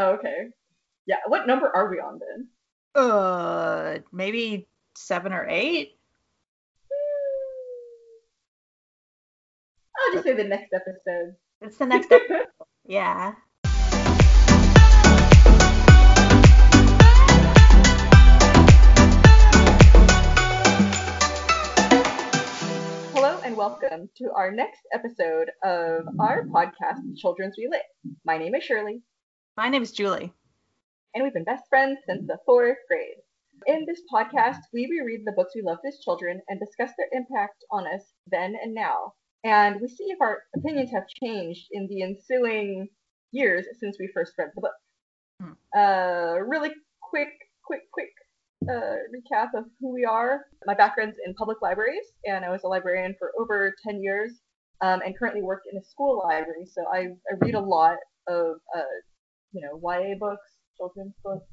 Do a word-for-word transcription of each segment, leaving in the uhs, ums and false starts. Oh, okay. Yeah. What number are we on then? Uh, maybe seven or eight. I'll just say the next episode. It's the next episode. Yeah. Hello and welcome to our next episode of our podcast, Children's Relay. My name is Shirley. My name is Julie. And we've been best friends since the fourth grade. In this podcast, we reread the books we loved as children and discuss their impact on us then and now. And we see if our opinions have changed in the ensuing years since we first read the book. Hmm. Uh, really quick, quick, quick uh, recap of who we are. My background's in public libraries, and I was a librarian for over ten years um, and currently work in a school library. So I, I read a lot of, uh, you know, Y A books, children's books,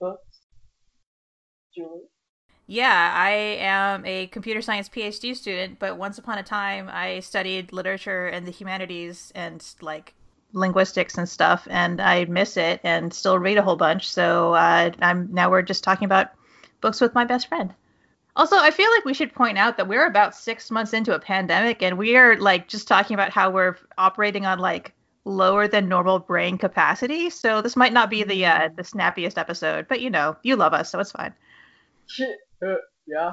books. Julie? Yeah, I am a computer science P H D student, but once upon a time I studied literature and the humanities and like linguistics and stuff, and I miss it and still read a whole bunch. So uh, I'm now we're just talking about books with my best friend. Also, I feel like we should point out that we're about six months into a pandemic and we are like just talking about how we're operating on like lower than normal brain capacity. So this might not be the uh, the snappiest episode, but you know, you love us, so it's fine. Uh, yeah.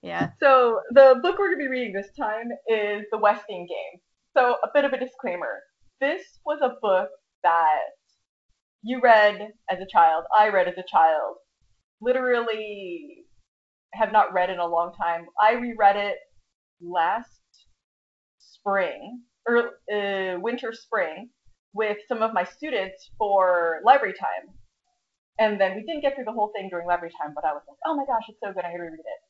Yeah. So the book we're going to be reading this time is The Westing Game. So a bit of a disclaimer. This was a book that you read as a child, I read as a child, literally have not read in a long time. I reread it last spring, or uh, winter spring, with some of my students for library time. And then we didn't get through the whole thing during library time, but I was like, oh my gosh, it's so good, I'm going to reread it.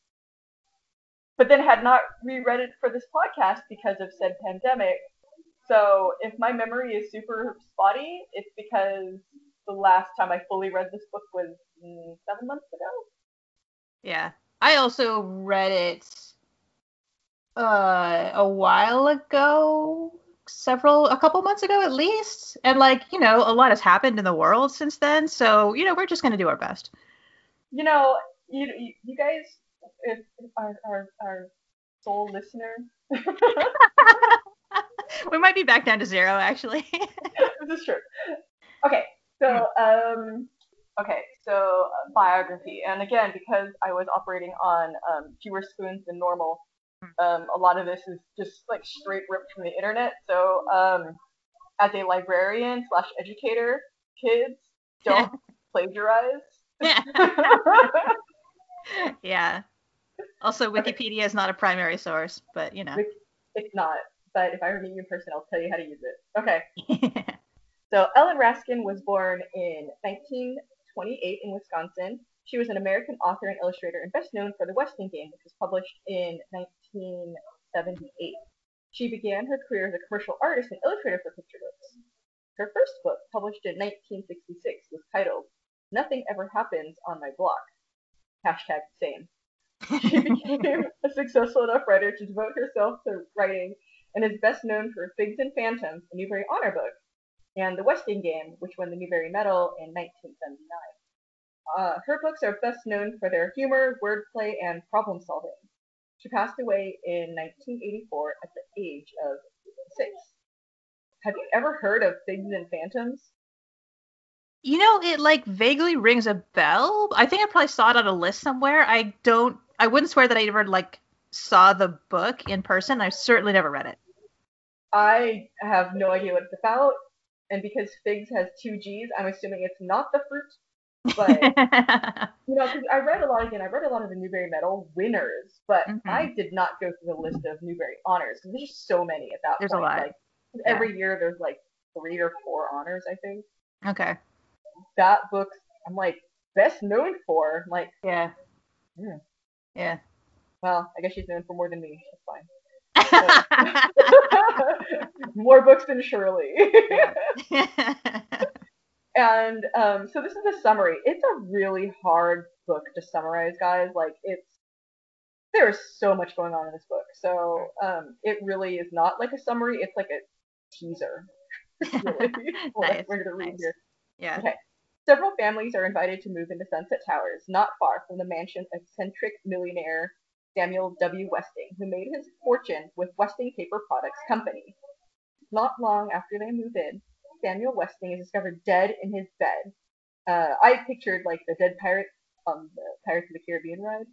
But then had not reread it for this podcast because of said pandemic. So if my memory is super spotty, it's because the last time I fully read this book was mm, seven months ago. Yeah. I also read it uh, a while ago. several a couple months ago at least, and like, you know, a lot has happened in the world since then, so you know, we're just going to do our best. You know, you you guys, if, if our, our our sole listener we might be back down to zero actually. This is true. Okay, so um okay so uh, biography, and again, because I was operating on um fewer spoons than normal, Um, a lot of this is just like straight ripped from the internet. So um, as a librarian slash educator, kids, don't plagiarize. Yeah. Yeah. Also, Wikipedia okay. is not a primary source, but you know. It's not. But if I ever meet you in person, I'll tell you how to use it. Okay. Yeah. So Ellen Raskin was born in nineteen twenty-eight in Wisconsin. She was an American author and illustrator and best known for The Westing Game, which was published in nineteen seventy-eight. She began her career as a commercial artist and illustrator for picture books. Her first book, published in nineteen sixty-six, was titled Nothing Ever Happens on My Block. Hashtag same. She became a successful enough writer to devote herself to writing and is best known for Figs and Phantoms, a Newbery Honor book, and The Westing Game, which won the Newbery Medal in nineteen seventy-nine. Uh, her books are best known for their humor, wordplay, and problem solving. She passed away in nineteen eighty-four at the age of six. Have you ever heard of Figs and Phantoms? You know, it like vaguely rings a bell. I think I probably saw it on a list somewhere. I don't, I wouldn't swear that I ever like saw the book in person. I've certainly never read it. I have no idea what it's about. And because Figs has two G's, I'm assuming it's not the fruit. But, you know, because I read a lot, again, I read a lot of the Newbery Medal winners, but mm-hmm. I did not go through the list of Newbery honors, because there's just so many at that there's point. There's a lot. Like, yeah. Every year there's like three or four honors, I think. Okay. That book's, I'm like, best known for, I'm like, yeah. yeah. Yeah. Well, I guess she's known for more than me. That's fine. More books than Shirley. Yeah. And um, so this is a summary. It's a really hard book to summarize, guys. Like, it's, there is so much going on in this book. So um, it really is not like a summary. It's like a teaser. Hold nice, on, we're going to read nice. Here. Yeah. Okay. Several families are invited to move into Sunset Towers, not far from the mansion of eccentric millionaire Samuel W. Westing, who made his fortune with Westing Paper Products Company. Not long after they move in, Samuel Westing is discovered dead in his bed. Uh, I pictured like the dead pirate on the Pirates of the Caribbean ride.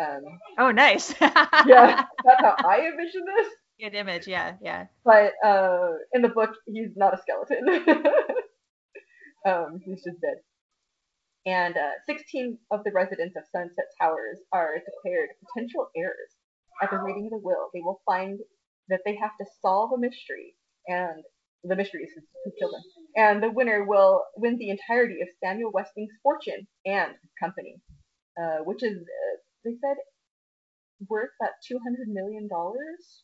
Um, oh, nice. Yeah, that's how I envision this. Good image, yeah, yeah. But uh, in the book, he's not a skeleton. um, he's just dead. And uh, sixteen of the residents of Sunset Towers are declared potential heirs. At the reading of the will, they will find that they have to solve a mystery, and the mystery is who killed them. And the winner will win the entirety of Samuel Westing's fortune and his company, uh, which is, uh, they said, worth about two hundred million dollars.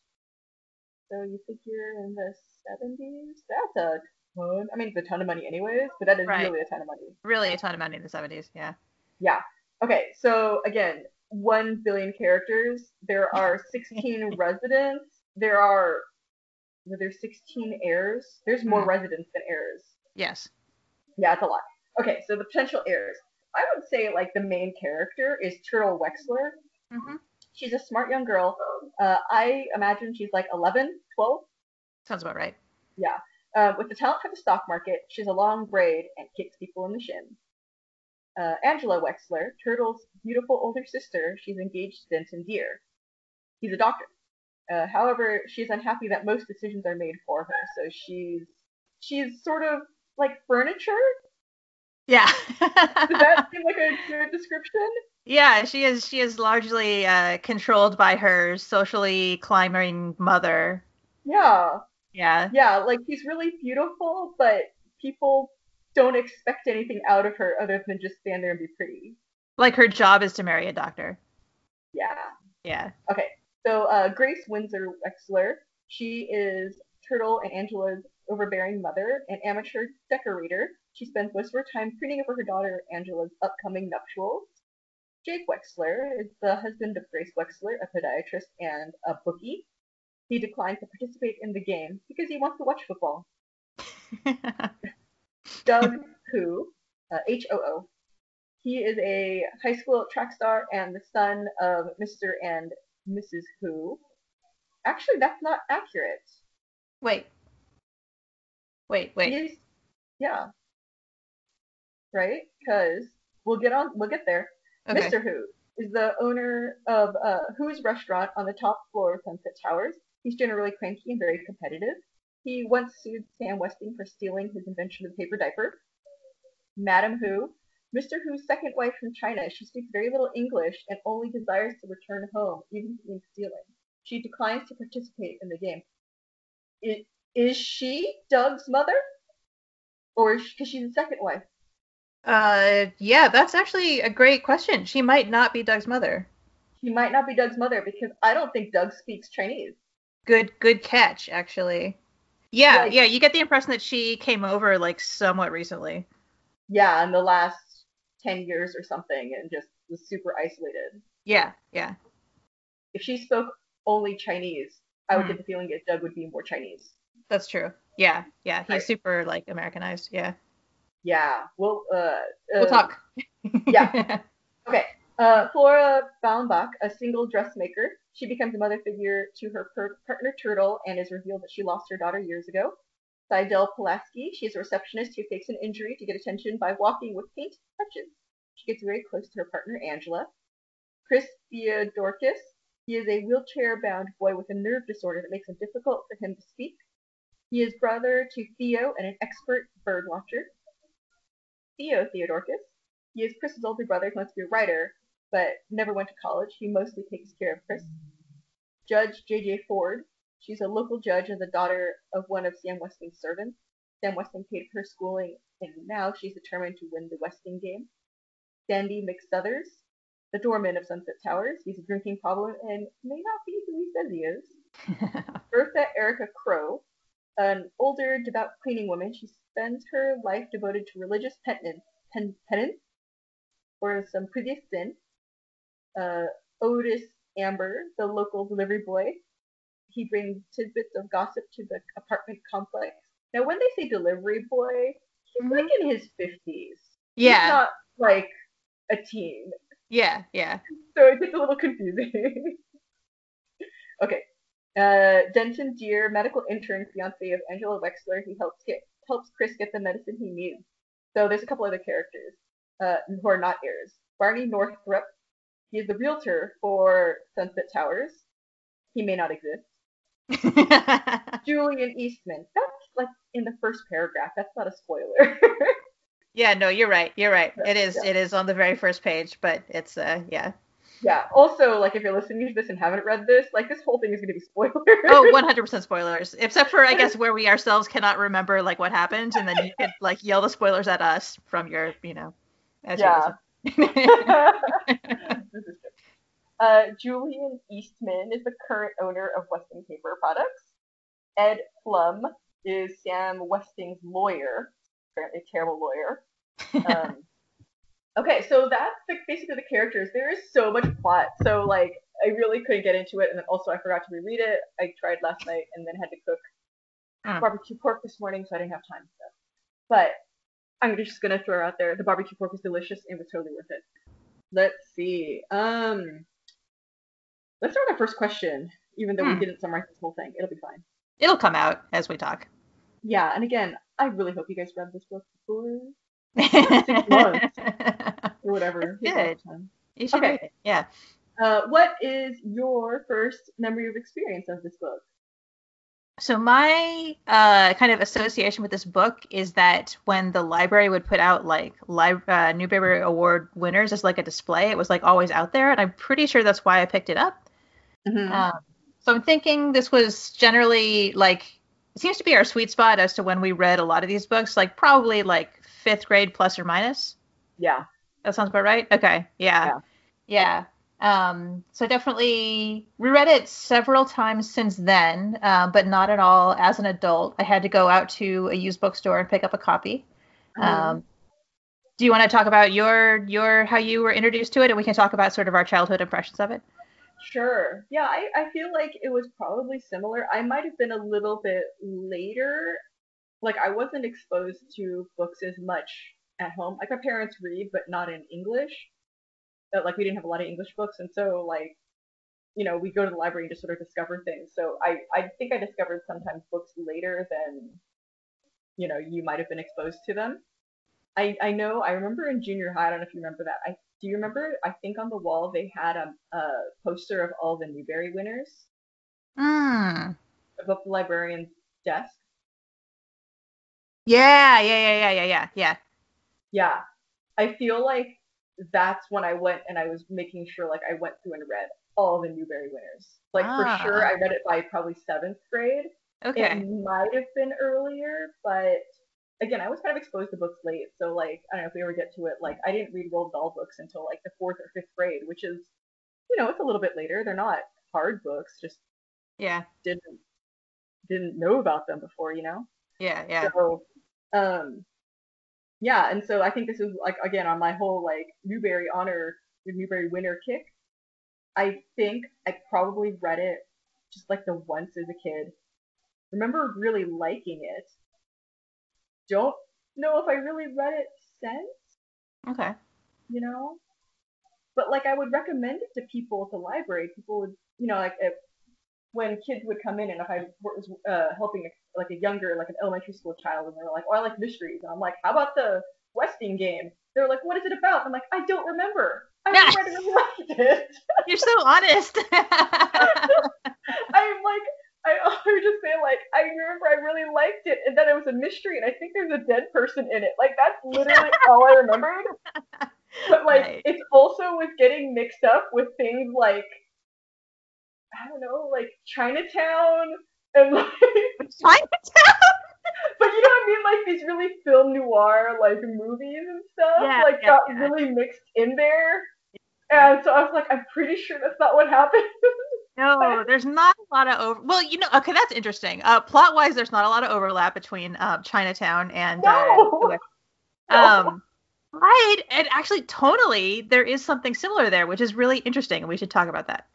So you figure in the seventies, that's a ton. I mean, it's a ton of money anyways, but that is right. really a ton of money. Really a ton of money in the seventies, yeah. Yeah. Okay, so again, one billion characters. There are sixteen residents. There are, were there sixteen heirs? There's more mm. residents than heirs. Yes. Yeah, it's a lot. Okay, so the potential heirs. I would say, like, the main character is Turtle Wexler. Mm-hmm. She's a smart young girl. Uh, I imagine she's like eleven, twelve. Sounds about right. Yeah. Uh, with the talent for the stock market, she's a long braid and kicks people in the shins. Uh, Angela Wexler, Turtle's beautiful older sister, she's engaged to Denton Deere. He's a doctor. Uh, however, she's unhappy that most decisions are made for her, so she's she's sort of like furniture. Yeah. Does that seem like a good description? Yeah, she is. She is largely uh, controlled by her socially climbing mother. Yeah. Yeah. Yeah, like she's really beautiful, but people don't expect anything out of her other than just stand there and be pretty. Like her job is to marry a doctor. Yeah. Yeah. Okay. So uh, Grace Windsor Wexler, she is Turtle and Angela's overbearing mother, an amateur decorator. She spends most of her time preening over her daughter Angela's upcoming nuptials. Jake Wexler is the husband of Grace Wexler, a podiatrist and a bookie. He declined to participate in the game because he wants to watch football. Doug Hoo, uh, H O O. He is a high school track star and the son of Mister and Missus Hu. Actually, that's not accurate. Wait. Wait, wait. He's, yeah. Right? Because we'll get on, we'll get there. Okay. Mister Hu is the owner of uh, Hu's restaurant on the top floor of Sunset Towers. He's generally cranky and very competitive. He once sued Sam Westing for stealing his invention of the paper diaper. Madam Hu, Mister Hu's second wife from China, she speaks very little English and only desires to return home, even if it's stealing. She declines to participate in the game. Is, is she Doug's mother? Or is she, 'cause she's the second wife? Uh, yeah, that's actually a great question. She might not be Doug's mother. She might not be Doug's mother because I don't think Doug speaks Chinese. Good, good catch, actually. Yeah, like, yeah, you get the impression that she came over, like, somewhat recently. Yeah, in the last ten years or something and just was super isolated. Yeah, yeah. If she spoke only Chinese, I would mm. get the feeling that Doug would be more Chinese. That's true. Yeah, yeah, he's right. super, like, Americanized, yeah. Yeah, we'll, uh, uh, we'll talk. Yeah. Okay. Uh, Flora Baumbach, a single dressmaker. She becomes a mother figure to her per- partner Turtle and is revealed that she lost her daughter years ago. Sydelle Pulaski, she is a receptionist who fakes an injury to get attention by walking with paint touches. She gets very close to her partner, Angela. Chris Theodorakis, he is a wheelchair-bound boy with a nerve disorder that makes it difficult for him to speak. He is brother to Theo and an expert bird watcher. Theo Theodorakis. He is Chris's older brother who wants to be a writer, but never went to college. He mostly takes care of Chris. Judge J J. Ford. She's a local judge and the daughter of one of Sam Westing's servants. Sam Westing paid for her schooling, and now she's determined to win the Westing game. Sandy McSouthers, the doorman of Sunset Towers. He's a drinking problem and may not be who he says he is. Bertha Erica Crow. An older, devout cleaning woman, she spends her life devoted to religious penance, pen, penance for some previous sin. Uh, Otis Amber, the local delivery boy, he brings tidbits of gossip to the apartment complex Now, when they say delivery boy, he's mm-hmm. like in his fifties. Yeah. He's not like a teen. Yeah, yeah. So it gets a little confusing. Okay. Uh, Denton Deere, medical intern, fiance of Angela Wexler. He helps get helps Chris get the medicine he needs. So there's a couple other characters uh, who are not heirs. Barney Northrup. He is the realtor for Sunset Towers. He may not exist. Julian Eastman. That's like in the first paragraph. That's not a spoiler. Yeah, no, you're right. You're right. It is. Yeah. It is on the very first page, but it's uh, yeah. Yeah. Also, like, if you're listening to this and haven't read this, like, this whole thing is going to be spoilers. Oh, one hundred percent spoilers. Except for, I guess, where we ourselves cannot remember, like, what happened, and then you could, like, yell the spoilers at us from your, you know, as yeah. you listen. uh, Julian Eastman is the current owner of Westing Paper Products. Ed Plum is Sam Westing's lawyer, apparently a terrible lawyer. Um, okay, so that's the, basically the characters. There is so much plot. So, like, I really couldn't get into it. And then also I forgot to reread it. I tried last night and then had to cook mm. barbecue pork this morning, so I didn't have time. So. But I'm just going to throw out there, the barbecue pork was delicious and was totally worth it. Let's see. Um, let's start with our first question, even though mm. we didn't summarize this whole thing. It'll be fine. It'll come out as we talk. Yeah, and again, I really hope you guys read this book before six months or whatever. Good. You should okay. read it. Yeah. Uh, what is your first memory of experience of this book? So my uh, kind of association with this book is that when the library would put out like li- uh, Newbery Award winners as like a display, it was like always out there, and I'm pretty sure that's why I picked it up. Mm-hmm. Um, so I'm thinking this was generally like. It seems to be our sweet spot as to when we read a lot of these books, like probably like fifth grade plus or minus. Yeah. That sounds about right. Okay. Yeah. Yeah. yeah. Um, so definitely reread it several times since then, uh, but not at all as an adult. I had to go out to a used bookstore and pick up a copy. Mm-hmm. Um, do you want to talk about your, your, how you were introduced to it, and we can talk about sort of our childhood impressions of it? Sure. Yeah, I, I feel like it was probably similar. I might have been a little bit later. Like, I wasn't exposed to books as much at home. Like, my parents read, but not in English. But, like, we didn't have a lot of English books. And so, like, you know, we go to the library and just sort of discover things. So I, I think I discovered sometimes books later than, you know, you might have been exposed to them. I, I know, I remember in junior high, I don't know if you remember that, I do you remember, I think on the wall they had a, a poster of all the Newbery winners mm. above the librarian's desk? Yeah, yeah, yeah, yeah, yeah, yeah, yeah. Yeah, I feel like that's when I went and I was making sure, like, I went through and read all the Newbery winners. Like, ah. for sure, I read it by probably seventh grade. Okay. It might have been earlier, but... Again, I was kind of exposed to books late, so, like, I don't know if we ever get to it. Like, I didn't read Roald Dahl books until, like, the fourth or fifth grade, which is, you know, it's a little bit later. They're not hard books, just yeah, didn't didn't know about them before, you know? Yeah, yeah. So, um, yeah, and so I think this is, like, again, on my whole, like, Newbery Honor, Newbery winner kick, I think I probably read it just, like, the once as a kid. Remember really liking it. Don't know if I really read it since. Okay. You know? But, like, I would recommend it to people at the library. People would, you know, like, if, when kids would come in, and if I was uh, helping, a, like, a younger, like, an elementary school child, and they're like, oh, I like mysteries. And I'm like, how about the Westing Game? They're like, what is it about? And I'm like, I don't remember. I yes. read it and liked it. You're so honest. I'm like... I always just say, like, I remember I really liked it, and then it was a mystery, and I think there's a dead person in it. Like, that's literally all I remembered. But, like, right. It's also was getting mixed up with things like, I don't know, like, Chinatown, and, like... Chinatown? But you know what I mean? Like, these really film noir, like, movies and stuff, yeah, like, yeah, got yeah. really mixed in there. Yeah. And so I was like, I'm pretty sure that's not what happened. No, there's not a lot of over. Well, you know, okay, that's interesting. Uh, plot-wise, there's not a lot of overlap between uh, Chinatown and. No. Uh, um, no. Right, and actually, tonally, there is something similar there, which is really interesting, and we should talk about that.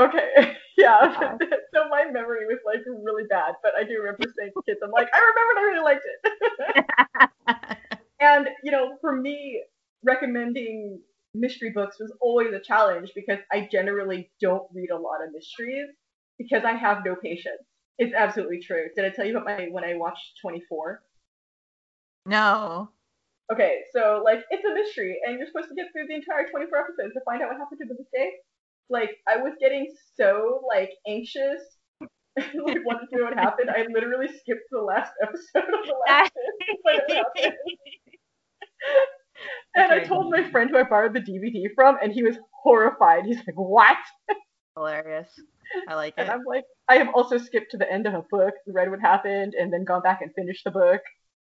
Okay. Yeah. Wow. So my memory was like really bad, but I do remember saying to kids, I'm like, I remembered I really liked it. And, you know, for me, recommending mystery books was always a challenge because I generally don't read a lot of mysteries because I have no patience. It's absolutely true. Did I tell you about my when I watched twenty-four? No. Okay, so like it's a mystery, and you're supposed to get through the entire twenty-four episodes to find out what happened to the mistake. Like I was getting so like anxious, like wanted to know what happened. I literally skipped the last episode of the last episode. And I told my friend who I borrowed the D V D from, and he was horrified. He's like, "What?" Hilarious. I like it. And I'm like, I have also skipped to the end of a book, read what happened, and then gone back and finished the book.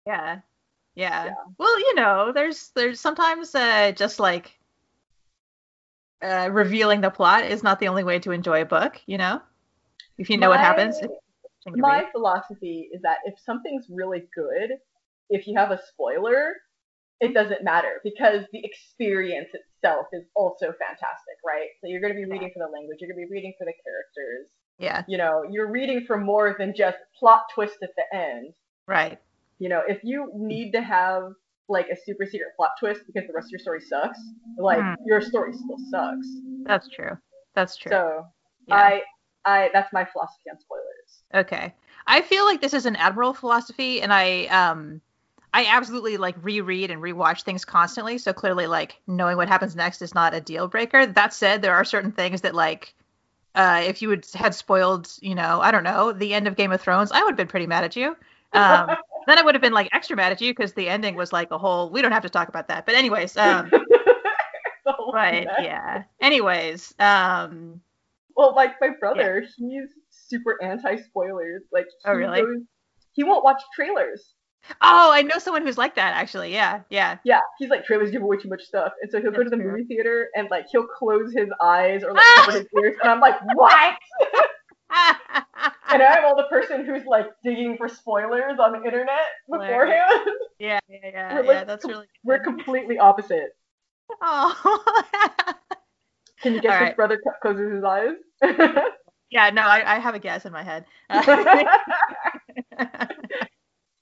Yeah. Yeah. yeah. Well, you know, there's there's sometimes uh, just like uh, revealing the plot is not the only way to enjoy a book, you know? If you know my, what happens. My philosophy is that if something's really good, if you have a spoiler, it doesn't matter because the experience itself is also fantastic, right? So you're going to be reading for the language, you're going to be reading for the characters. Yeah. You know, you're reading for more than just plot twist at the end. Right. You know, if you need to have like a super secret plot twist because the rest of your story sucks, like mm. your story still sucks. That's true. That's true. So yeah. I, I, that's my philosophy on spoilers. Okay. I feel like this is an admirable philosophy, and I, um, I absolutely like reread and rewatch things constantly. So clearly, like knowing what happens next is not a deal breaker. That said, there are certain things that like. Uh, if you would had spoiled, you know, I don't know, the end of Game of Thrones, I would have been pretty mad at you. Um, then I would have been like extra mad at you because the ending was like a whole. We don't have to talk about that. But anyways, um, but yeah. Anyways, um, well, like my brother, yeah. he's super anti-spoilers. Like, he oh really? Goes, he won't watch trailers. Oh, I know someone who's like that actually. Yeah, yeah. Yeah, he's like trailers give away too much stuff, and so he'll That's go to the true. movie theater and like he'll close his eyes or like cover his ears, and I'm like, what? And I'm all the person who's like digging for spoilers on the internet beforehand. Yeah, yeah, yeah. We're, like, yeah that's really. We're completely opposite. Oh. Can you guess right. which brother co- closes his eyes? Yeah, no, I, I have a guess in my head.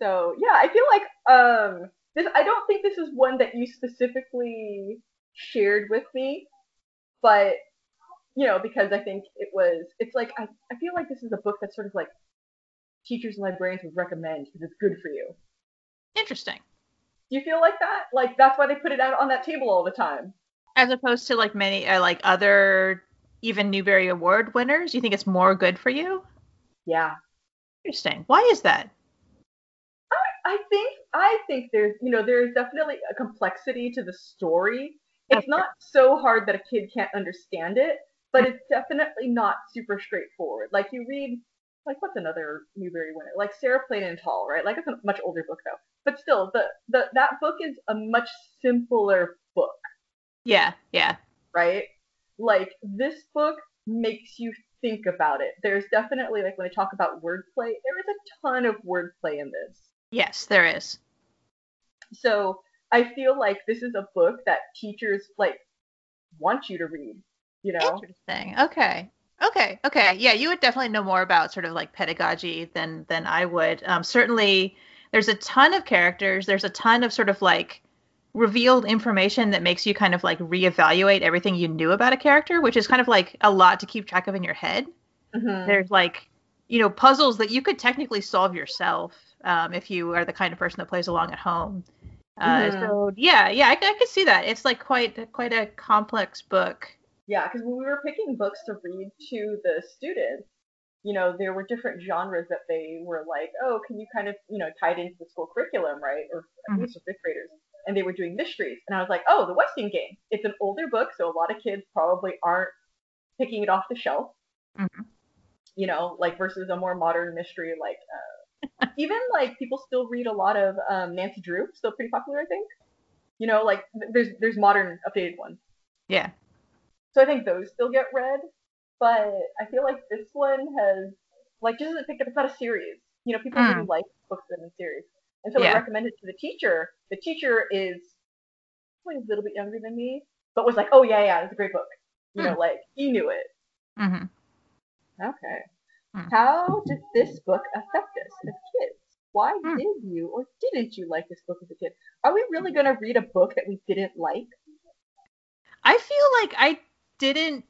So yeah, I feel like um, this. I don't think this is one that you specifically shared with me, but you know, because I think it was. It's like I, I feel like this is a book that sort of like teachers and librarians would recommend because it's good for you. Interesting. Do you feel like that? Like that's why they put it out on that table all the time, as opposed to like many uh, like other even Newbery Award winners. You think it's more good for you? Yeah. Interesting. Why is that? I think I think there's you know there's definitely a complexity to the story. It's not so hard that a kid can't understand it, but it's definitely not super straightforward. Like you read like what's another Newbery winner? Like Sarah Plain and Tall, right? Like it's a much older book though. But still the, the that book is a much simpler book. Yeah, yeah. Right? Like this book makes you think about it. There's definitely like when I talk about wordplay, there is a ton of wordplay in this. Yes, there is. So I feel like this is a book that teachers like want you to read, you know? Interesting. Okay. Okay. Okay. Yeah, you would definitely know more about sort of like pedagogy than than I would. Um, certainly, there's a ton of characters. There's a ton of sort of like revealed information that makes you kind of like reevaluate everything you knew about a character, which is kind of like a lot to keep track of in your head. Mm-hmm. There's like, you know, puzzles that you could technically solve yourself. Um, if you are the kind of person that plays along at home. Uh, mm-hmm. So yeah, yeah, I, I could see that. It's like quite quite a complex book. Yeah, because when we were picking books to read to the students, you know, there were different genres that they were like, oh, can you kind of, you know, tie it into the school curriculum, right? Or at least with fifth graders. And they were doing mysteries. And I was like, oh, The Westing Game. It's an older book, so a lot of kids probably aren't picking it off the shelf. Mm-hmm. You know, like versus a more modern mystery like uh, even like people still read a lot of um, Nancy Drew, still pretty popular, I think. You know, like there's there's modern updated ones. Yeah. So I think those still get read, but I feel like this one has like just doesn't pick up. It's not a series. You know, people mm. really like books that are in series, and so yeah. I recommend it to the teacher. The teacher is probably a little bit younger than me, but was like, oh yeah, yeah, it's a great book. You mm. know, like he knew it. Mm-hmm. Okay. Hmm. How did this book affect us as kids? Why hmm. did you or didn't you like this book as a kid? Are we really going to read a book that we didn't like? I feel like I didn't.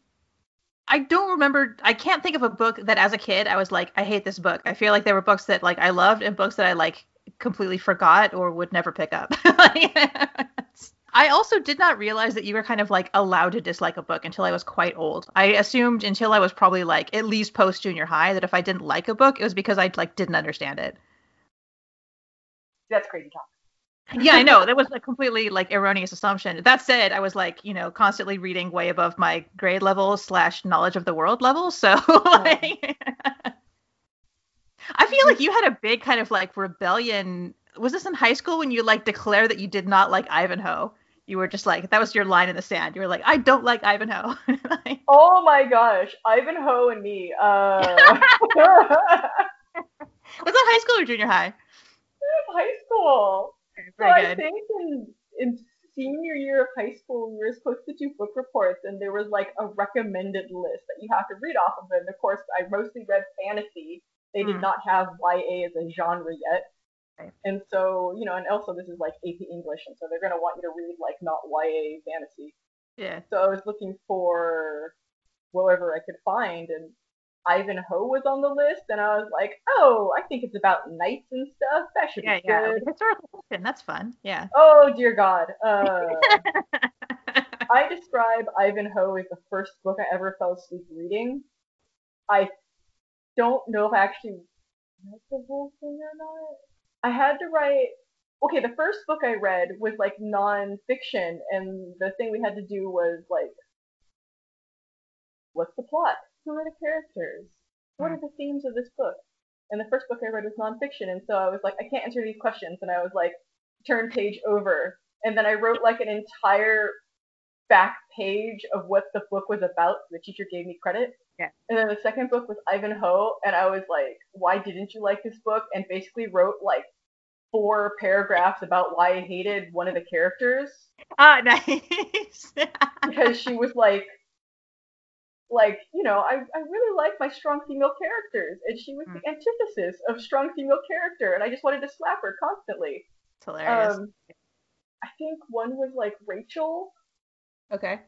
I don't remember. I can't think of a book that as a kid I was like, I hate this book. I feel like there were books that like I loved and books that I like completely forgot or would never pick up. Like, I also did not realize that you were kind of like allowed to dislike a book until I was quite old. I assumed until I was probably like at least post junior high that if I didn't like a book, it was because I like didn't understand it. That's crazy talk. Yeah, I know. That was a completely like erroneous assumption. That said, I was like, you know, constantly reading way above my grade level slash knowledge of the world level. So like, I feel like you had a big kind of like rebellion. Was this in high school when you like declared that you did not like Ivanhoe? You were just like, that was your line in the sand. You were like, I don't like Ivanhoe. Like, oh my gosh, Ivanhoe and me. Uh... Was that high school or junior high? High school. Very so I good. think in, in senior year of high school, we were supposed to do book reports, and there was like a recommended list that you have to read off of. And of course, I mostly read fantasy. They did mm. not have Y A as a genre yet. Right. And so, you know, and also this is like A P English, and so they're going to want you to read like not Y A fantasy. Yeah. So I was looking for whatever I could find, and Ivanhoe was on the list, and I was like, oh, I think it's about knights and stuff. That should yeah, be yeah. good. Historical fiction. That's fun. Yeah. Oh, dear God. Uh, I describe Ivanhoe as the first book I ever fell asleep reading. I don't know if I actually read the whole thing or not. I had to write... Okay, the first book I read was, like, non-fiction, and the thing we had to do was, like, what's the plot? Who are the characters? What are the themes of this book? And the first book I read was nonfiction, and so I was like, I can't answer these questions, and I was like, turn page over. And then I wrote like an entire back page of what the book was about, so the teacher gave me credit. Yeah. And then the second book was Ivanhoe, and I was like, why didn't you like this book? And basically wrote like four paragraphs about why I hated one of the characters. Ah, oh, nice. Because she was like, like, you know, I, I really like my strong female characters, and she was mm. the antithesis of strong female character, and I just wanted to slap her constantly. It's hilarious. Um, I think one was, like, Rachel. Okay.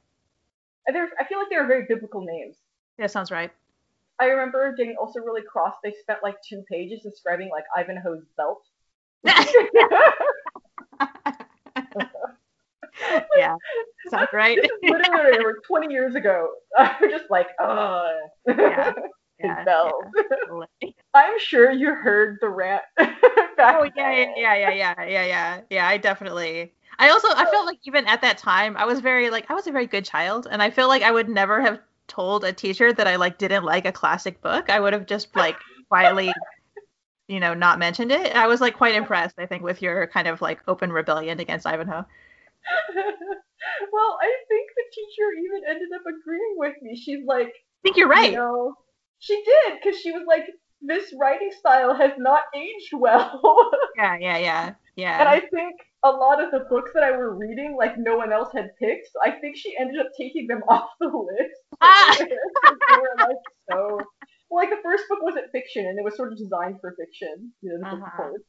And I feel like they were very biblical names. Yeah, sounds right. I remember getting also really cross. They spent, like, two pages describing, like, Ivanhoe's belt. Yeah, sounds right. This is literally over twenty years ago. I was just like, uh yeah, yeah, bells. Yeah. I'm sure you heard the rant. Oh yeah, yeah, yeah, yeah, yeah, yeah, yeah. I definitely. I also I felt like even at that time I was very like I was a very good child, and I feel like I would never have told a teacher that I like didn't like a classic book. I would have just like quietly. You know, not mentioned it. I was like quite impressed, I think, with your kind of like open rebellion against Ivanhoe. Well, I think the teacher even ended up agreeing with me. She's like, I think you're right. You know, she did, because she was like, this writing style has not aged well. Yeah, yeah, yeah, yeah. And I think a lot of the books that I were reading, like, no one else had picked. So I think she ended up taking them off the list. Ah! They were like, so... Well, like, the first book wasn't fiction, and it was sort of designed for fiction. You know, the uh-huh. book was.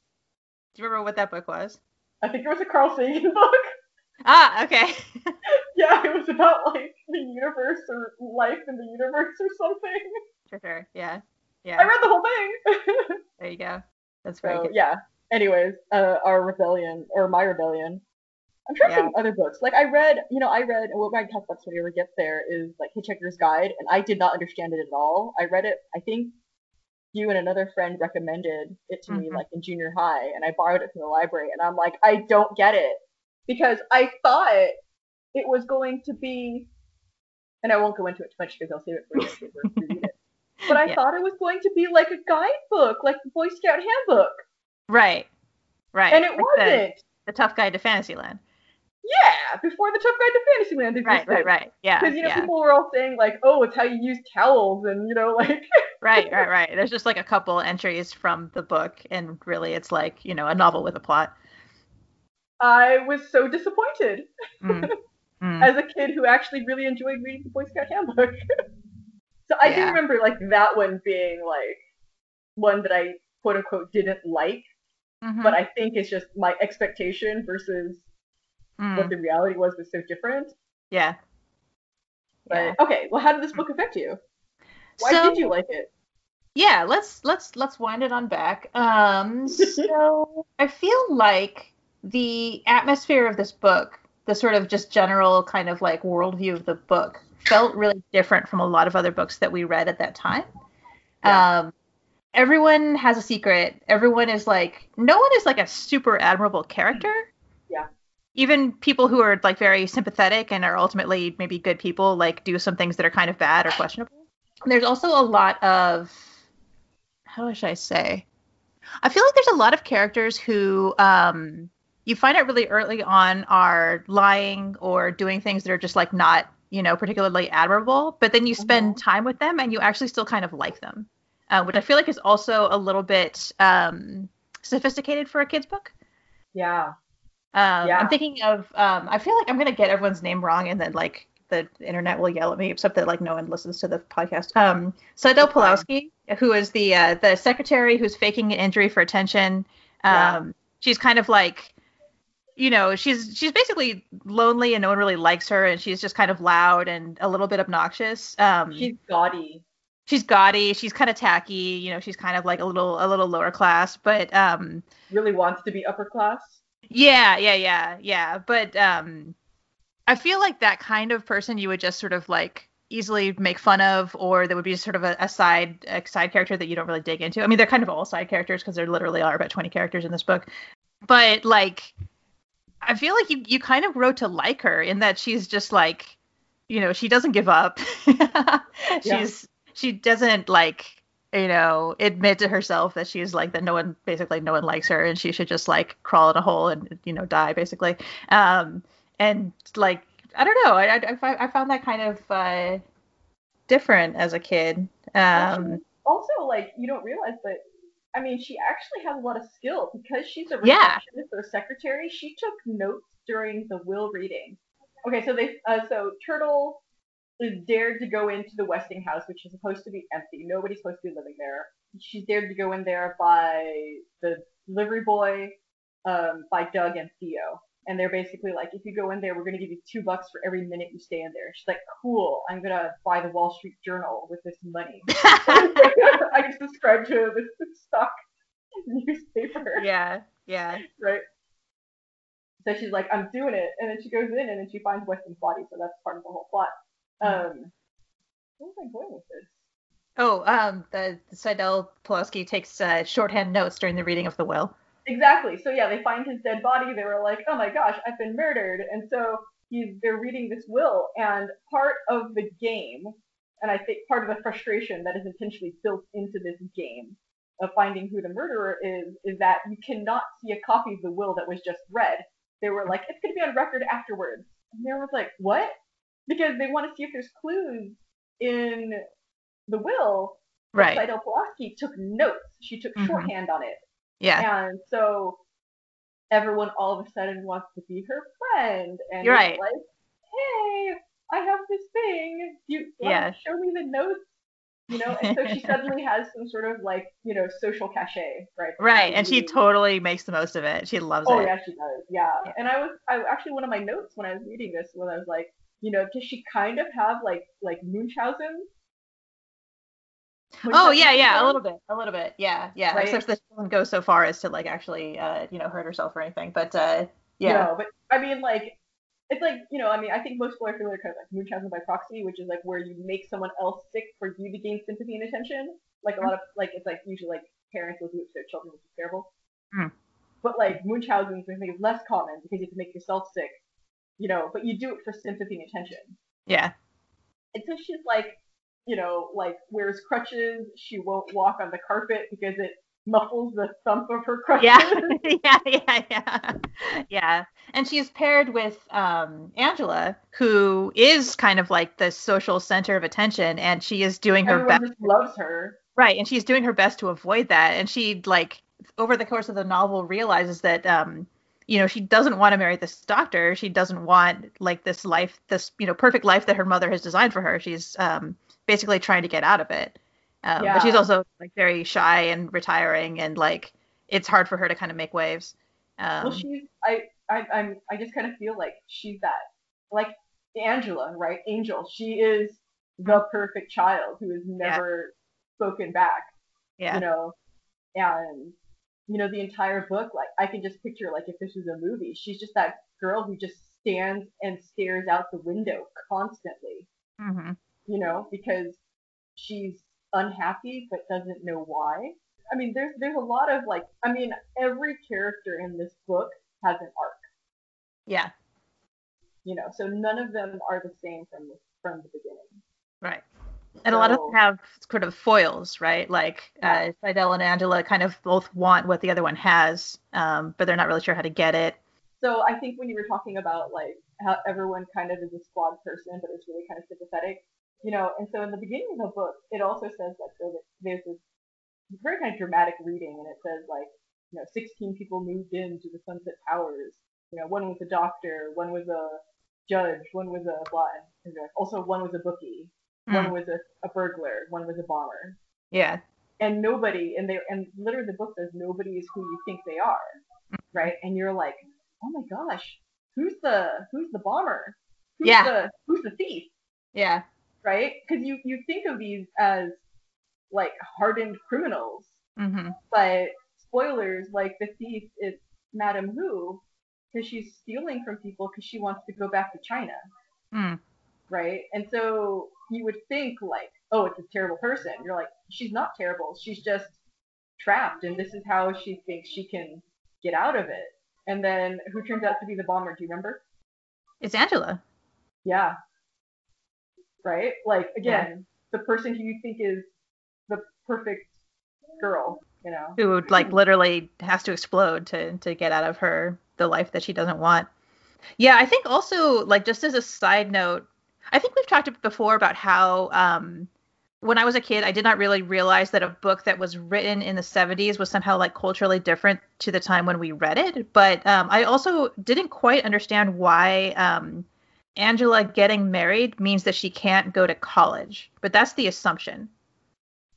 Do you remember what that book was? I think it was a Carl Sagan book. Ah, okay. Yeah, it was about, like, the universe or life in the universe or something. Sure, sure. Yeah. Yeah. I read the whole thing. There you go. That's very so, good. Yeah. Anyways, uh, our rebellion, or my rebellion. I'm trying yeah. to think of other books. Like, I read, you know, I read, and we'll talk about this when we ever get there, is, like, Hitchhiker's Guide, and I did not understand it at all. I read it, I think you and another friend recommended it to mm-hmm. me, like, in junior high, and I borrowed it from the library, and I'm like, I don't get it. Because I thought it was going to be, and I won't go into it too much because I'll save it for you if you read it. But I yeah. thought it was going to be like a guidebook, like the Boy Scout handbook. Right, right. And it like wasn't. The, the Tough Guide to Fantasyland. Yeah, before the Tough Guide to Fantasyland existed. Right, right, right. Yeah. Because, you know, yeah. people were all saying, like, oh, it's how you use towels and, you know, like. Right, right, right. There's just, like, a couple entries from the book, and really it's, like, you know, a novel with a plot. I was so disappointed mm. Mm. as a kid who actually really enjoyed reading the Boy Scout handbook. So So I yeah. do remember like that one being like one that I quote unquote didn't like, mm-hmm. but I think it's just my expectation versus mm. what the reality was was so different. Yeah. But yeah. okay, well, how did this book affect you? Why so, did you like it? Yeah, let's let's let's wind it on back. Um, so I feel like the atmosphere of this book, the sort of just general kind of like worldview of the book, felt really different from a lot of other books that we read at that time. Yeah. Um, everyone has a secret. Everyone is like, no one is like a super admirable character. Yeah. Even people who are like very sympathetic and are ultimately maybe good people, like do some things that are kind of bad or questionable. There's also a lot of, how should I say? I feel like there's a lot of characters who um, you find out really early on are lying or doing things that are just like not, you know, particularly admirable. But then you spend mm-hmm. time with them and you actually still kind of like them, uh, which I feel like is also a little bit um, sophisticated for a kid's book. Yeah. Um, yeah. I'm thinking of, um, I feel like I'm going to get everyone's name wrong and then like, the internet will yell at me, except that like no one listens to the podcast. Um, Sydelle Pulaski, who is the uh, the secretary who's faking an injury for attention. Um, yeah. She's kind of like, you know, she's she's basically lonely and no one really likes her, and she's just kind of loud and a little bit obnoxious. Um, she's gaudy. She's gaudy. She's kind of tacky. You know, she's kind of like a little a little lower class, but um, really wants to be upper class. Yeah, yeah, yeah, yeah. But um. I feel like that kind of person you would just sort of like easily make fun of, or there would be sort of a, a side a side character that you don't really dig into. I mean, they're kind of all side characters because there literally are about twenty characters in this book. But like, I feel like you, you kind of grow to like her in that she's just like, you know, she doesn't give up. she's yeah. She doesn't like, you know, admit to herself that she's like that no one basically no one likes her and she should just like crawl in a hole and, you know, die basically. Um, And, like, I don't know, I, I, I found that kind of uh, different as a kid. Um, also, like, you don't realize that, I mean, she actually has a lot of skill. Because she's a receptionist yeah. or secretary, she took notes during the will reading. Okay, so they, uh, so Turtle is dared to go into the Westing house, which is supposed to be empty. Nobody's supposed to be living there. She's dared to go in there by the delivery boy, um, by Doug and Theo. And they're basically like, if you go in there, we're going to give you two bucks for every minute you stay in there. She's like, cool, I'm going to buy the Wall Street Journal with this money. I can subscribe to this stock newspaper. Yeah, yeah. Right? So she's like, I'm doing it. And then she goes in and then she finds Westing's body. So that's part of the whole plot. Um, where was I going with this? Oh, um, the, the Sydelle Pulaski takes uh, shorthand notes during the reading of the will. Exactly. So yeah, they find his dead body. They were like, oh my gosh, I've been murdered. And so he's, they're reading this will, and part of the game, and I think part of the frustration that is intentionally built into this game of finding who the murderer is, is that you cannot see a copy of the will that was just read. They were like, it's going to be on record afterwards. And everyone's like, what? Because they want to see if there's clues in the will. Right. Sydelle Pulaski took notes. She took mm-hmm. shorthand on it. Yeah. And so everyone all of a sudden wants to be her friend. And you're right. Like, hey, I have this thing. Do you want yeah. to show me the notes? You know, and so she suddenly has some sort of like, you know, social cachet, right? Right. And she totally makes the most of it. She loves oh, it. Oh yeah, she does. Yeah. yeah. And I was I actually one of my notes when I was reading this when I was like, you know, does she kind of have like like Munchausen? Which oh yeah, yeah, a little bit, a little bit, yeah, yeah. Right? Except that she doesn't go so far as to like actually, uh, you know, hurt herself or anything. But uh, yeah, no, but I mean, like, it's like you know, I mean, I think most people are kind of like Munchausen by proxy, which is like where you make someone else sick for you to gain sympathy and attention. Like a lot of like, it's like usually like parents will do it to their children, which is terrible. Mm. But like Munchausen's I think is less common because you have to make yourself sick, you know. But you do it for sympathy and attention. Yeah. And so she's like. You know, like, wears crutches. She won't walk on the carpet because it muffles the thump of her crutches. Yeah, yeah, yeah, yeah. Yeah. And she's paired with um, Angela, who is kind of like the social center of attention, and she is doing her best. Everyone just loves her. Right, and she's doing her best to avoid that. And she, like, over the course of the novel realizes that, um, you know, she doesn't want to marry this doctor. She doesn't want, like, this life, this, you know, perfect life that her mother has designed for her. She's, um... basically trying to get out of it. Um, yeah. But she's also like very shy and retiring, and like it's hard for her to kind of make waves. Um, well, she's I I I'm I just kind of feel like she's that, like Angela, right? Angel. She is the perfect child who has never yeah. spoken back. Yeah. You know, and you know the entire book, like I can just picture like if this was a movie, she's just that girl who just stands and stares out the window constantly. Mm-hmm. You know, because she's unhappy but doesn't know why. I mean, there's there's a lot of like, I mean, every character in this book has an arc. Yeah. You know, so none of them are the same from the, from the beginning. Right. And so, a lot of them have sort of foils, right? Like uh, Sydelle and Angela kind of both want what the other one has, um, but they're not really sure how to get it. So I think when you were talking about like how everyone kind of is a squad person, but is really kind of sympathetic, you know, and so in the beginning of the book, it also says like there's this very kind of dramatic reading, and it says like, you know, sixteen people moved into the Sunset Towers. You know, one was a doctor, one was a judge, one was a blah, and also one was a bookie, mm. one was a, a burglar, one was a bomber. Yeah. And nobody, and they, and literally the book says nobody is who you think they are, right? And you're like, oh my gosh, who's the who's the bomber? Who's yeah. the who's the thief? Yeah. Right? Because you you think of these as like hardened criminals, mm-hmm. but spoilers, like the thief is Madam Hu, because she's stealing from people because she wants to go back to China, mm. right? And so you would think like, oh, it's a terrible person. You're like, she's not terrible. She's just trapped, and this is how she thinks she can get out of it. And then who turns out to be the bomber? Do you remember? It's Angela. Yeah. Right? Like, again, yeah. the person who you think is the perfect girl, you know. Who, like, literally has to explode to, to get out of her, the life that she doesn't want. Yeah, I think also, like, just as a side note, I think we've talked before about how um, when I was a kid, I did not really realize that a book that was written in the seventies was somehow, like, culturally different to the time when we read it. But um, I also didn't quite understand why... Um, Angela getting married means that she can't go to college, but that's the assumption.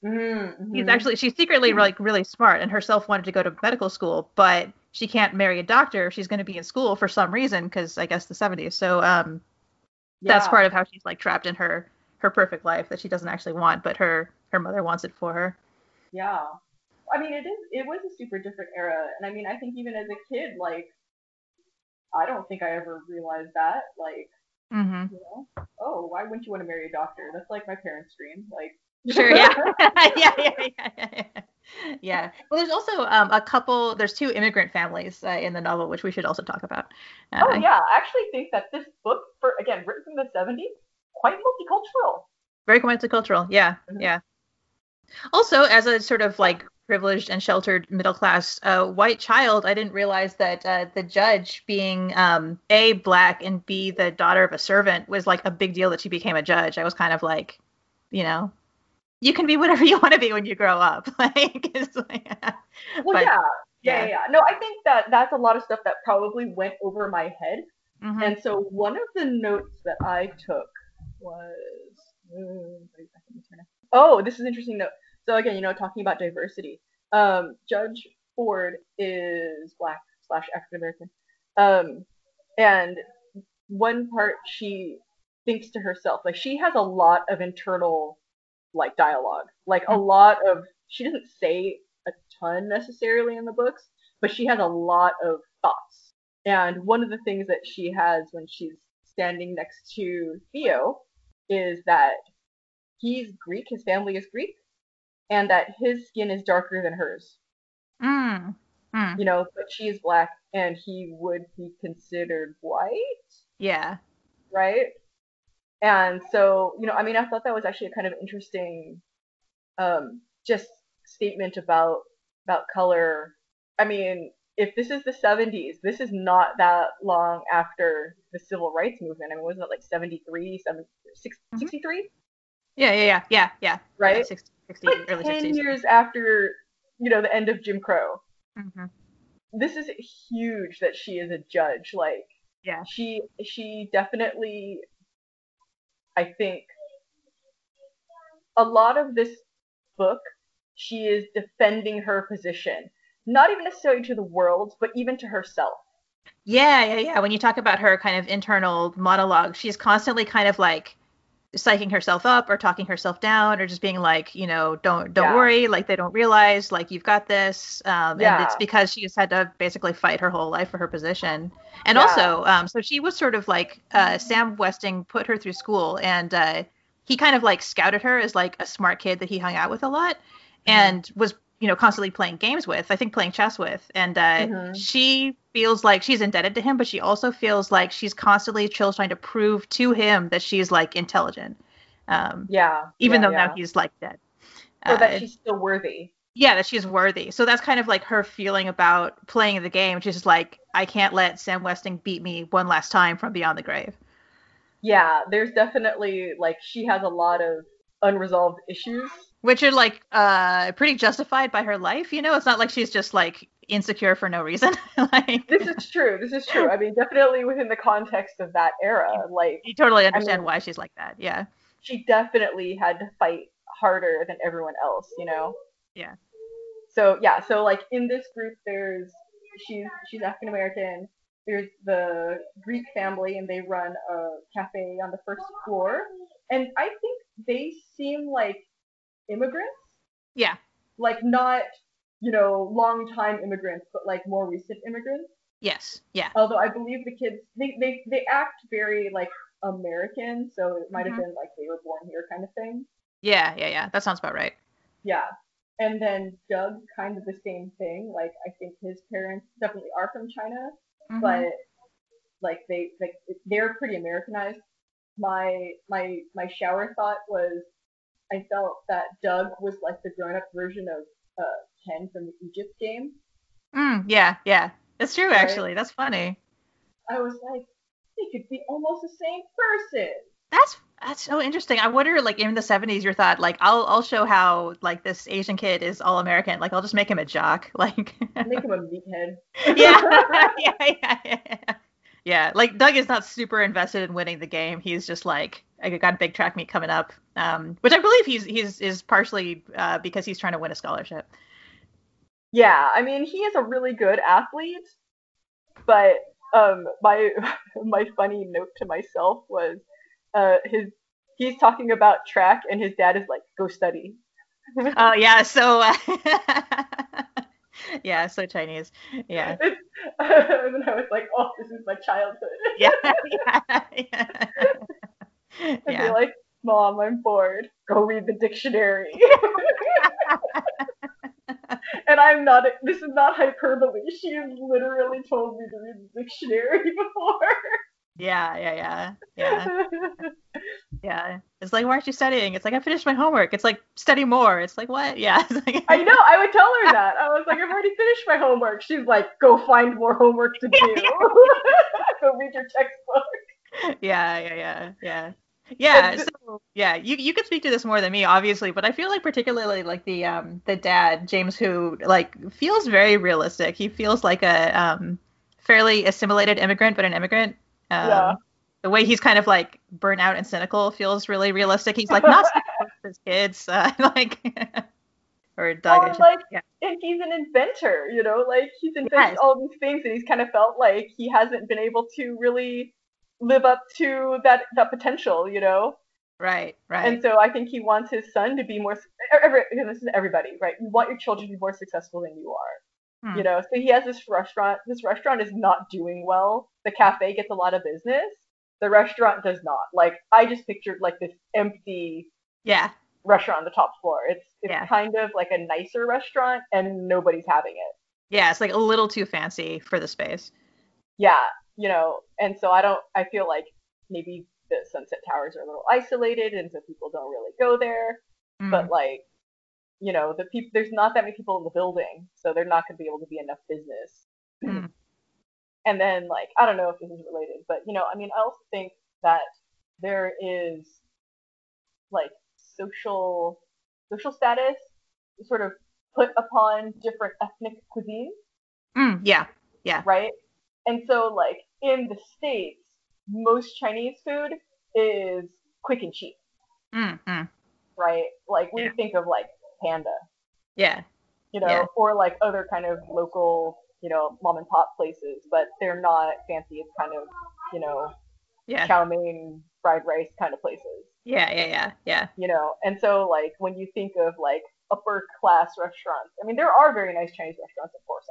Mm-hmm. She's actually, she's secretly mm-hmm. like really smart, and herself wanted to go to medical school, but she can't marry a doctor. She's going to be in school for some reason, because I guess the seventies. So um, yeah. that's part of how she's like trapped in her her perfect life that she doesn't actually want, but her her mother wants it for her. Yeah, I mean, it is it was a super different era, and I mean, I think even as a kid, like I don't think I ever realized that, like. Mm-hmm. You know? Oh, why wouldn't you want to marry a doctor? That's like my parents' dream. Like, sure, yeah. yeah, yeah, yeah, yeah, yeah, yeah. Well, there's also um, a couple. There's two immigrant families uh, in the novel, which we should also talk about. Uh, oh yeah, I actually think that this book, for again, written from the seventies, quite multicultural. Very multicultural. Yeah, mm-hmm. yeah. Also, as a sort of like privileged and sheltered middle-class uh, white child, I didn't realize that uh, the judge being um, A, black, and B, the daughter of a servant was like a big deal that she became a judge. I was kind of like, you know, you can be whatever you want to be when you grow up. like, it's like, yeah. Well, but, yeah. yeah, yeah, yeah. No, I think that that's a lot of stuff that probably went over my head. Mm-hmm. And so one of the notes that I took was, oh, this is an interesting note. So again, you know, talking about diversity, um, Judge Ford is black slash African American, um, and one part she thinks to herself, like she has a lot of internal like dialogue, like a lot of, she doesn't say a ton necessarily in the books, but she has a lot of thoughts. And one of the things that she has when she's standing next to Theo is that he's Greek, his family is Greek, and that his skin is darker than hers. Mm. Mm. You know, but she is black, and he would be considered white. Yeah. Right? And so, you know, I mean, I thought that was actually a kind of interesting um, just statement about about color. I mean, if this is the seventies, this is not that long after the Civil Rights Movement. I mean, wasn't it like seventy-three, sixty-three? Mm-hmm. Yeah, yeah, yeah, yeah, yeah. Right? Yeah, sixty, sixty, like early ten sixties. Years after, you know, the end of Jim Crow. Mm-hmm. This is huge that she is a judge. Like, yeah, she she definitely, I think, a lot of this book, she is defending her position, not even necessarily to the world, but even to herself. Yeah, yeah, yeah. When you talk about her kind of internal monologue, she's constantly kind of like psyching herself up or talking herself down or just being like, you know, don't don't yeah. worry, like they don't realize, like you've got this. Um, yeah. And it's because she's had to basically fight her whole life for her position. And yeah. also, um, so she was sort of like, uh, Sam Westing put her through school, and uh, he kind of like scouted her as like a smart kid that he hung out with a lot mm-hmm. and was, you know, constantly playing games with, I think playing chess with. And uh, mm-hmm. she feels like she's indebted to him, but she also feels like she's constantly still trying to prove to him that she's like intelligent. Um, yeah. Even yeah, though yeah. now he's like dead. So uh, that she's still worthy. Yeah, that she's worthy. So that's kind of like her feeling about playing the game. She's just like, I can't let Sam Westing beat me one last time from beyond the grave. Yeah, there's definitely like, she has a lot of unresolved issues, which are like uh pretty justified by her life. You know, it's not like she's just like insecure for no reason. like this is true this is true I mean, definitely within the context of that era, like you totally understand I mean, why she's like that. Yeah, she definitely had to fight harder than everyone else, you know. Yeah. So yeah, so like in this group there's she's she's African American, there's the Greek family, and they run a cafe on the first floor, and I think they seem like immigrants. Yeah. Like not, you know, long-time immigrants, but like more recent immigrants. Yes. Yeah. Although I believe the kids, they they, they act very like American, so it might have mm-hmm. been like they were born here kind of thing. Yeah, yeah, yeah. That sounds about right. Yeah. And then Doug, kind of the same thing. Like I think his parents definitely are from China, mm-hmm. but like they like they're pretty Americanized. My my my shower thought was, I felt that Doug was like the grown-up version of uh, Ken from the Egypt Game. Mm, yeah, yeah, that's true. Right? Actually, that's funny. I was like, they could be almost the same person. That's that's so interesting. I wonder, like in the seventies, your thought, like I'll I'll show how like this Asian kid is all American. Like I'll just make him a jock. Like make him a meathead. yeah, yeah, yeah, yeah. Yeah, like Doug is not super invested in winning the game. He's just like, I got a big track meet coming up, um, which I believe he's he's is partially uh, because he's trying to win a scholarship. Yeah, I mean he is a really good athlete, but um, my my funny note to myself was uh, his he's talking about track and his dad is like, go study. Oh yeah, so. Uh, Yeah, so Chinese. Yeah. It's, uh, and I was like, oh, this is my childhood. yeah, yeah, yeah. I'd yeah. be like, Mom, I'm bored. Go read the dictionary. And I'm not, this is not hyperbole. She has literally told me to read the dictionary before. Yeah, yeah, yeah, yeah. Yeah. It's like, why aren't you studying? It's like, I finished my homework. It's like, study more. It's like, what? Yeah. It's like, I know. I would tell her that. I was like, I've already finished my homework. She's like, go find more homework to do. Go read your textbook. Yeah, yeah, yeah, yeah. Yeah, so, yeah, you you could speak to this more than me, obviously, but I feel like particularly like the um the dad, James, who like feels very realistic. He feels like a um fairly assimilated immigrant, but an immigrant. Um, yeah. The way he's kind of like burnt out and cynical feels really realistic. He's like not his kids, uh, like or Doug. Oh, like, yeah. And he's an inventor, you know, like he's invented yes. all these things, and he's kind of felt like he hasn't been able to really live up to that that potential, you know. Right, right. And so I think he wants his son to be more. Every, this is everybody, right? You want your children to be more successful than you are. You know, so he has this restaurant. This restaurant is not doing well. The cafe gets a lot of business. The restaurant does not. Like, I just pictured like this empty yeah. restaurant on the top floor. It's it's yeah. kind of like a nicer restaurant, and nobody's having it. Yeah, it's like a little too fancy for the space. Yeah, you know, and so I don't. I feel like maybe the Sunset Towers are a little isolated, and so people don't really go there. Mm. But like. You know, the people. There's not that many people in the building, so they're not going to be able to be enough business. Mm. And then, like, I don't know if this is related, but you know, I mean, I also think that there is like social social status sort of put upon different ethnic cuisines. Mm, yeah, yeah, right. And so, like in the States, most Chinese food is quick and cheap. Mm-hmm. right? Like we yeah. think of like Panda. Yeah. You know, yeah. or like other kind of local, you know, mom and pop places, but they're not fancy. It's kind of, you know, yeah. chow mein, fried rice kind of places. Yeah, yeah, yeah, yeah. You know, and so like when you think of like upper class restaurants, I mean, there are very nice Chinese restaurants, of course,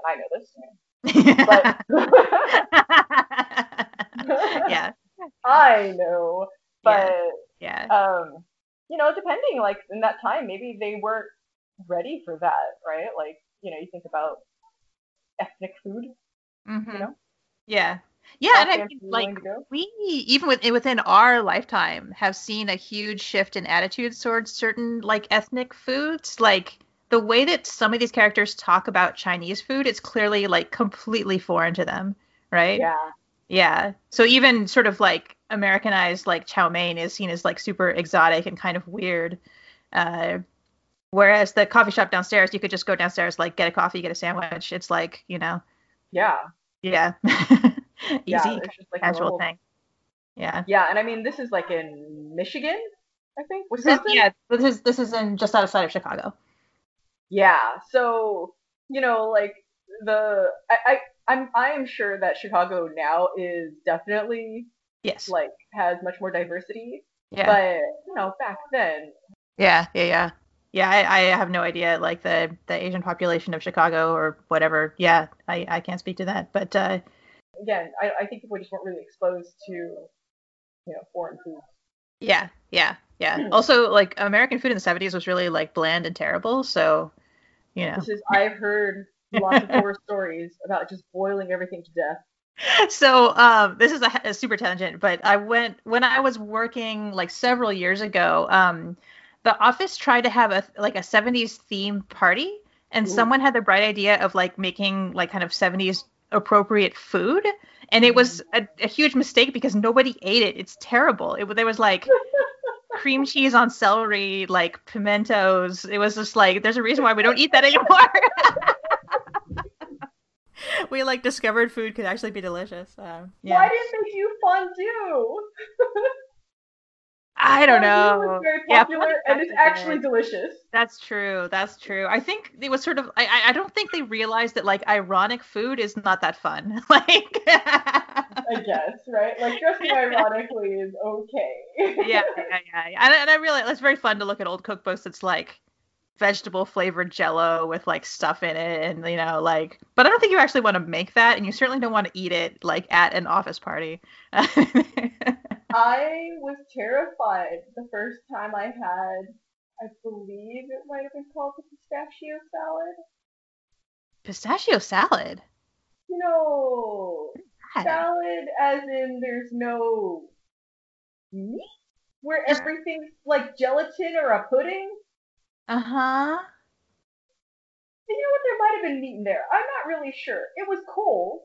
and I know this. But yeah, I know, but yeah. yeah, um, you know, depending like in that time, maybe they weren't ready for that, right? Like, you know, you think about ethnic food, mm-hmm. you know? Yeah. Yeah, and I think, like, we, even with, within our lifetime, have seen a huge shift in attitudes towards certain, like, ethnic foods. Like, the way that some of these characters talk about Chinese food, it's clearly, like, completely foreign to them, right? Yeah. Yeah. So even sort of, like, Americanized, like, chow mein is seen as, like, super exotic and kind of weird. Uh, whereas the coffee shop downstairs, you could just go downstairs, like, get a coffee, get a sandwich. It's like, you know. Yeah. Yeah. Easy, yeah, it's just like casual normal thing. Yeah. Yeah, and I mean, this is like in Michigan, I think. Wisconsin? This is, yeah, this is this is in just outside of Chicago. Yeah, so you know, like the I, I I'm I am sure that Chicago now is definitely yes like has much more diversity. Yeah. But you know, back then. Yeah, yeah, yeah, yeah. I, I have no idea, like the the Asian population of Chicago or whatever. Yeah, I I can't speak to that, but. uh Again, I, I think people just weren't really exposed to, you know, foreign food. Yeah, yeah, yeah. Also, like, American food in the seventies was really, like, bland and terrible, so, you know. This is, I've heard lots of horror stories about just boiling everything to death. So, um, this is a, a super tangent, but I went, when I was working, like, several years ago, um, the office tried to have, a like, a seventies themed party, and Ooh. someone had the bright idea of, like, making, like, kind of seventies appropriate food, and it was a, a huge mistake because nobody ate it. It's terrible. It there was like cream cheese on celery, like pimentos. It was just like, there's a reason why we don't eat that anymore. We like discovered food could actually be delicious. Um, yeah. Why didn't they do fondue? I don't know. It was very popular, yeah, and it's actually delicious. That's true. That's true. I think it was sort of. I I don't think they realized that like ironic food is not that fun. Like. I guess right. Like dressing ironically is okay. yeah, yeah, yeah. yeah. And, and I realize it's very fun to look at old cookbooks. It's like vegetable flavored Jello with like stuff in it, and you know, like. But I don't think you actually want to make that, and you certainly don't want to eat it like at an office party. I was terrified the first time I had, I believe it might have been called the pistachio salad. Pistachio salad? You know, salad as in there's no meat? Where everything's like gelatin or a pudding? Uh-huh. You know what? There might have been meat in there. I'm not really sure. It was cold.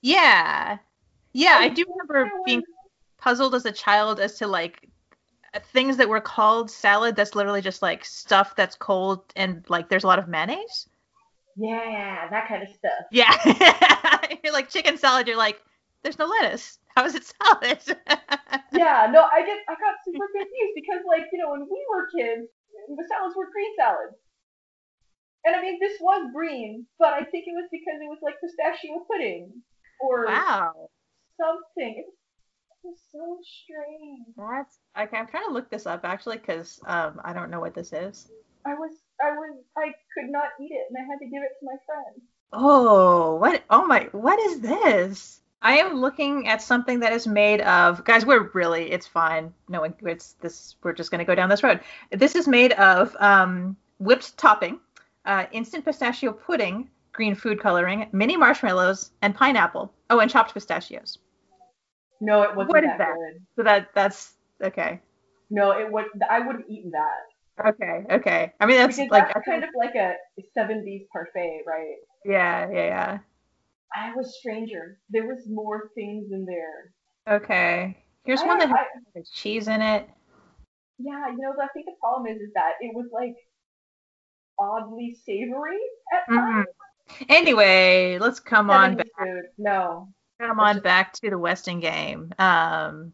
Yeah. Yeah, I, I do remember being... puzzled as a child as to like things that were called salad that's literally just like stuff that's cold and like there's a lot of mayonnaise. Yeah, that kind of stuff. Yeah. You're like chicken salad, you're like, there's no lettuce. How is it salad? Yeah, no, I get I got super confused because like, you know, when we were kids, the salads were green salads. And I mean this was green, but I think it was because it was like pistachio pudding or wow. something. It's so strange. That's okay. I'm trying to look this up actually because um I don't know what this is. I was I was I could not eat it and I had to give it to my friend. Oh what oh my what is this? I am looking at something that is made of guys. We're really it's fine. No one it's this. We're just gonna go down this road. This is made of um whipped topping, uh, instant pistachio pudding, green food coloring, mini marshmallows, and pineapple. Oh, and chopped pistachios. No, it wasn't what is that, that good. So that that's okay. No, it would. I would have eaten that. Okay, okay. I mean, that's because like that's kind of like a seventies parfait, right? Yeah, yeah, yeah. I was stranger. There was more things in there. Okay, here's I, one that has I, cheese in it. Yeah, you know, I think the problem is is that it was like oddly savory at times. Mm-hmm. Anyway, let's come on back. Food. No. Come on back to the Westing game. Um,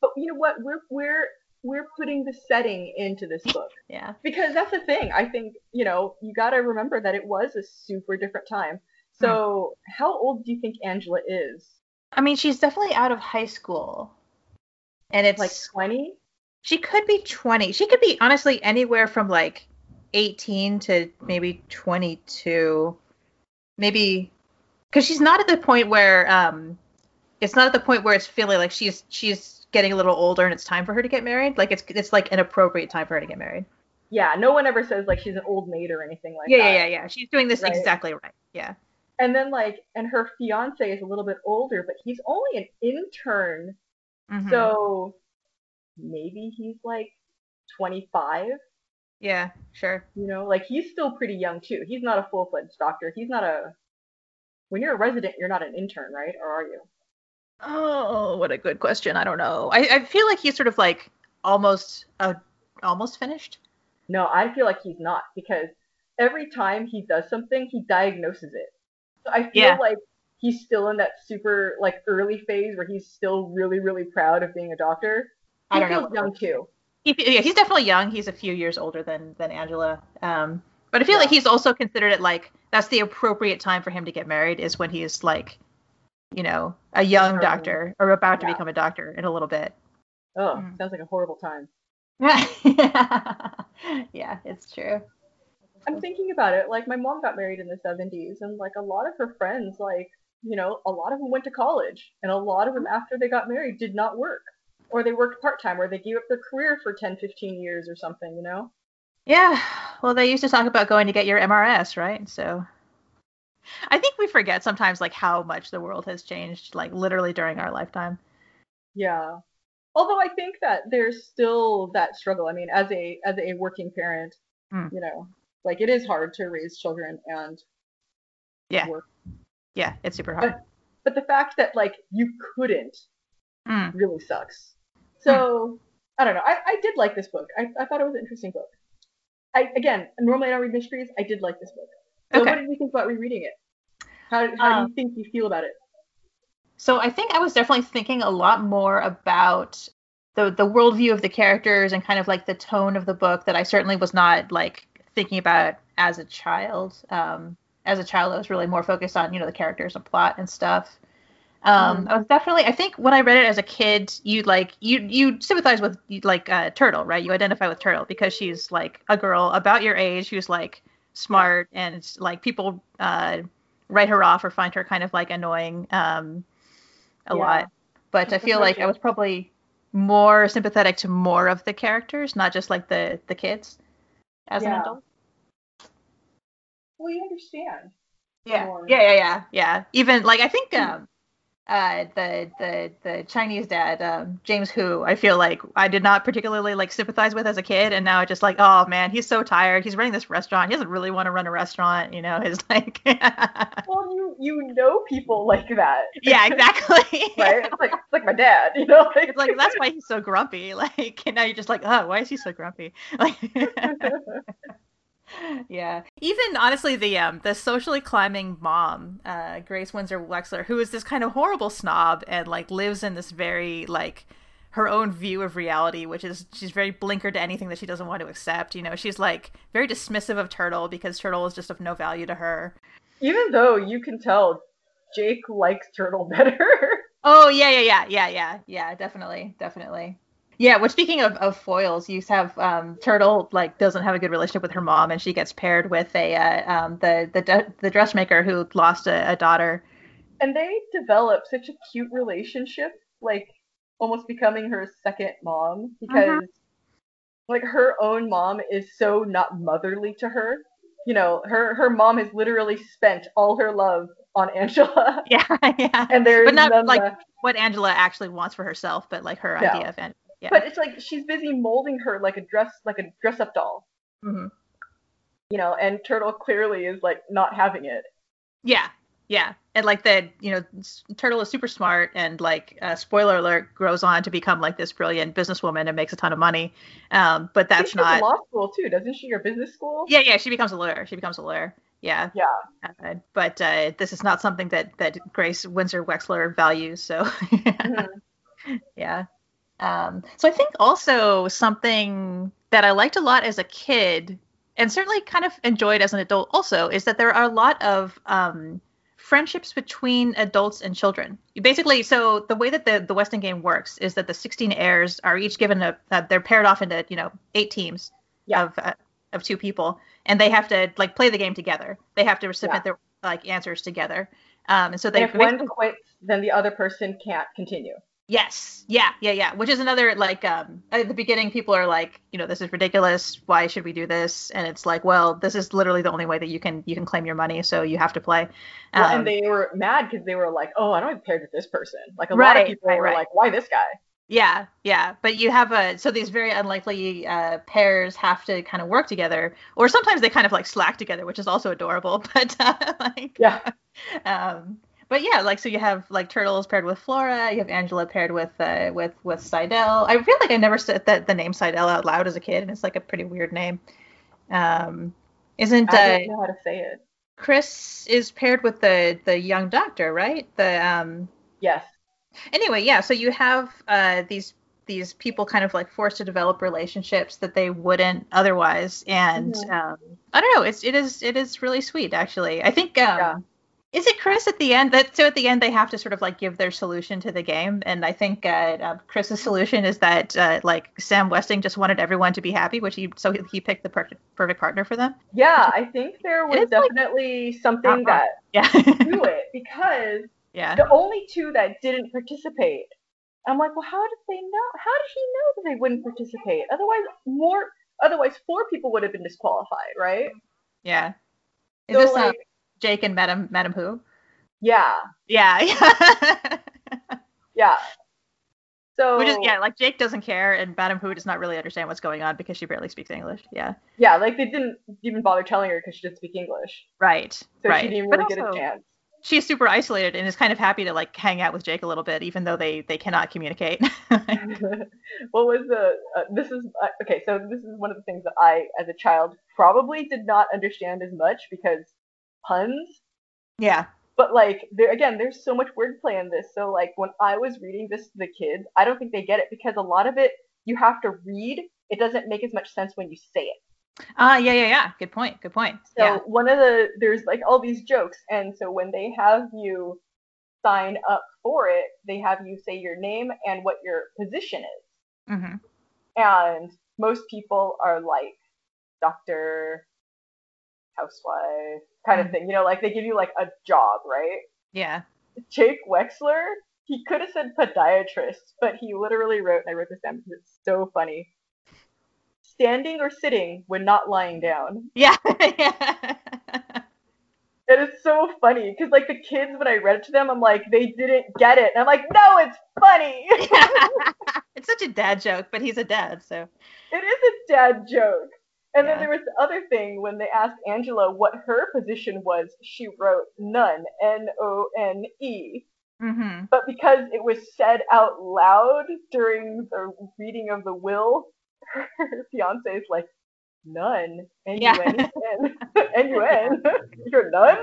but you know what? We're we're we're putting the setting into this book. Yeah. Because that's the thing. I think, you know, you got to remember that it was a super different time. So mm. how old do you think Angela is? I mean, she's definitely out of high school. And it's like twenty? She could be twenty. She could be honestly anywhere from like eighteen to maybe twenty-two. Maybe because she's not at the point where um it's not at the point where it's feeling like she's she's getting a little older and it's time for her to get married. Like it's it's like an appropriate time for her to get married. Yeah, no one ever says like she's an old maid or anything like yeah, that. Yeah, yeah, yeah. She's doing this right. exactly right. Yeah. And then like and her fiance is a little bit older, but he's only an intern. Mm-hmm. So maybe he's like twenty-five. Yeah, sure. You know, like he's still pretty young too. He's not a full-fledged doctor. He's not a when you're a resident, you're not an intern, right? Or are you? Oh, what a good question. I don't know. I, I feel like he's sort of like almost uh, almost finished. No, I feel like he's not, because every time he does something, he diagnoses it. So I feel yeah. like he's still in that super like early phase where he's still really, really proud of being a doctor. He I don't feels know. young too. He, yeah, he's definitely young. He's a few years older than than Angela. Um, but I feel yeah. like he's also considered it like that's the appropriate time for him to get married is when he's like, you know, a young sure. doctor or about yeah. to become a doctor in a little bit. Oh, mm. sounds like a horrible time. Yeah, it's true. I'm thinking about it. Like my mom got married in the seventies, and like a lot of her friends, like, you know, a lot of them went to college, and a lot of them after they got married did not work. Or they worked part-time, or they gave up their career for ten, fifteen years or something, you know? Yeah. Well, they used to talk about going to get your M R S, right? So I think we forget sometimes, like, how much the world has changed, like, literally during our lifetime. Yeah. Although I think that there's still that struggle. I mean, as a as a working parent, mm. you know, like, it is hard to raise children and yeah. work. Yeah, it's super hard. But, but the fact that, like, you couldn't mm. really sucks. So, I don't know. I, I did like this book. I, I thought it was an interesting book. I Again, normally I don't read mysteries. I did like this book. So okay. What did you think about rereading it? How, how um, do you think you feel about it? So I think I was definitely thinking a lot more about the the worldview of the characters and kind of like the tone of the book that I certainly was not like thinking about as a child. Um, as a child, I was really more focused on, you know, the characters and plot and stuff. Um, I was definitely, I think when I read it as a kid, you like, you, you sympathize with like uh, Turtle, right? You identify with Turtle because she's like a girl about your age who's like smart and like people uh, write her off or find her kind of like annoying um, a yeah. lot. But she's I feel like I was probably more sympathetic to more of the characters, not just like the, the kids as yeah. an adult. Well, you understand. Yeah. More. Yeah. Yeah. Yeah. Yeah. Even like, I think, um, Uh, the the the Chinese dad, um, James Hu, I feel like I did not particularly like sympathize with as a kid, and now I just like, oh man, he's so tired. He's running this restaurant. He doesn't really want to run a restaurant, you know. He's like, well, you you know people like that. Yeah, exactly. Right? It's like it's like my dad, you know. It's like that's why he's so grumpy. Like, and now you're just like, oh, why is he so grumpy? Like. Yeah. Even honestly, the um the socially climbing mom, uh, Grace Windsor Wexler, who is this kind of horrible snob and like lives in this very like her own view of reality, which is she's very blinkered to anything that she doesn't want to accept. You know, she's like very dismissive of Turtle because Turtle is just of no value to her. Even though you can tell Jake likes Turtle better. Oh yeah, yeah, yeah, yeah, yeah, yeah, definitely, definitely. Yeah, which speaking of, of foils, you have um, Turtle like doesn't have a good relationship with her mom, and she gets paired with a uh, um, the the de- the dressmaker who lost a, a daughter. And they develop such a cute relationship, like almost becoming her second mom because uh-huh. like her own mom is so not motherly to her. You know, her her mom has literally spent all her love on Angela. Yeah, yeah. And there but is not like left. What Angela actually wants for herself, but like her yeah. idea of Angela. Yeah. But it's like she's busy molding her like a dress, like a dress-up doll, mm-hmm. you know. And Turtle clearly is like not having it. Yeah, yeah. And like the, you know, Turtle is super smart and like, uh, spoiler alert, grows on to become like this brilliant businesswoman and makes a ton of money. Um, but that's she not she goes to law school too, doesn't she? Or business school? Yeah, yeah. She becomes a lawyer. She becomes a lawyer. Yeah. Yeah. Uh, but uh, this is not something that that Grace Windsor Wexler values. So, mm-hmm. yeah. Um, so I think also something that I liked a lot as a kid, and certainly kind of enjoyed as an adult also, is that there are a lot of um, friendships between adults and children. You basically, so the way that the, the Westing game works is that the sixteen heirs are each given a, uh, they're paired off into, you know, eight teams yeah. of uh, of two people, and they have to like play the game together. They have to submit yeah. their like answers together. Um, and so they. And if one quits, then the other person can't continue. Yes. Yeah. Yeah. Yeah. Which is another, like, um, at the beginning, people are like, you know, this is ridiculous. Why should we do this? And it's like, well, this is literally the only way that you can you can claim your money. So you have to play. Um, well, and they were mad because they were like, oh, I don't have paired with this person. Like a right, lot of people right, were right. like, why this guy? Yeah. Yeah. But you have a so these very unlikely uh, pairs have to kind of work together, or sometimes they kind of like slack together, which is also adorable. But uh, like, yeah. Um, But yeah, like, so you have like Turtles paired with Flora, you have Angela paired with uh, with with Sydelle. I feel like I never said that the name Sydelle out loud as a kid, and it's like a pretty weird name. Um, isn't I don't uh, know how to say it. Chris is paired with the the young doctor, right? The um. Yes. Anyway, yeah. So you have uh, these these people kind of like forced to develop relationships that they wouldn't otherwise, and mm-hmm. um, I don't know. It's it is it is really sweet, actually. I think. Um, yeah. Is it Chris at the end? That, so at the end, they have to sort of like give their solution to the game. And I think uh, uh, Chris's solution is that uh, like Sam Westing just wanted everyone to be happy, which he so he, he picked the per- perfect partner for them. Yeah, I think there was definitely like, something that yeah. to it because yeah. the only two that didn't participate, I'm like, well, how did they know? How did he know that they wouldn't participate? Otherwise, more otherwise four people would have been disqualified, right? Yeah. Is so, this like, Jake and Madam Madam Hu? Yeah. Yeah. Yeah. yeah. So Which is, yeah, like Jake doesn't care and Madam Hu does not really understand what's going on because she barely speaks English. Yeah. Yeah, like they didn't even bother telling her because she didn't speak English. Right. So right. she didn't even really also, get a chance. She's super isolated and is kind of happy to like hang out with Jake a little bit, even though they, they cannot communicate. What was the, uh, this is, uh, okay, so this is one of the things that I, as a child, probably did not understand as much because puns, yeah, but like there again there's so much wordplay in this, so like when I was reading this to the kids, I don't think they get it because a lot of it you have to read, it doesn't make as much sense when you say it. Ah, uh, yeah yeah yeah good point good point so yeah. One of the there's like all these jokes, and so when they have you sign up for it, they have you say your name and what your position is, mm-hmm. and most people are like doctor, housewife kind of thing, you know, like they give you like a job, right? Yeah. Jake Wexler, he could have said podiatrist, but he literally wrote, and I wrote this down because it's so funny, standing or sitting when not lying down. Yeah. yeah. And it's so funny because like the kids, when I read it to them, I'm like, they didn't get it, and I'm like, no, it's funny. yeah. It's such a dad joke, but he's a dad, so it is a dad joke. And yeah. then there was the other thing when they asked Angela what her position was, she wrote none, N O N E. Mm-hmm. But because it was said out loud during the reading of the will, her fiance is like, none, N U N, N U N, you're none?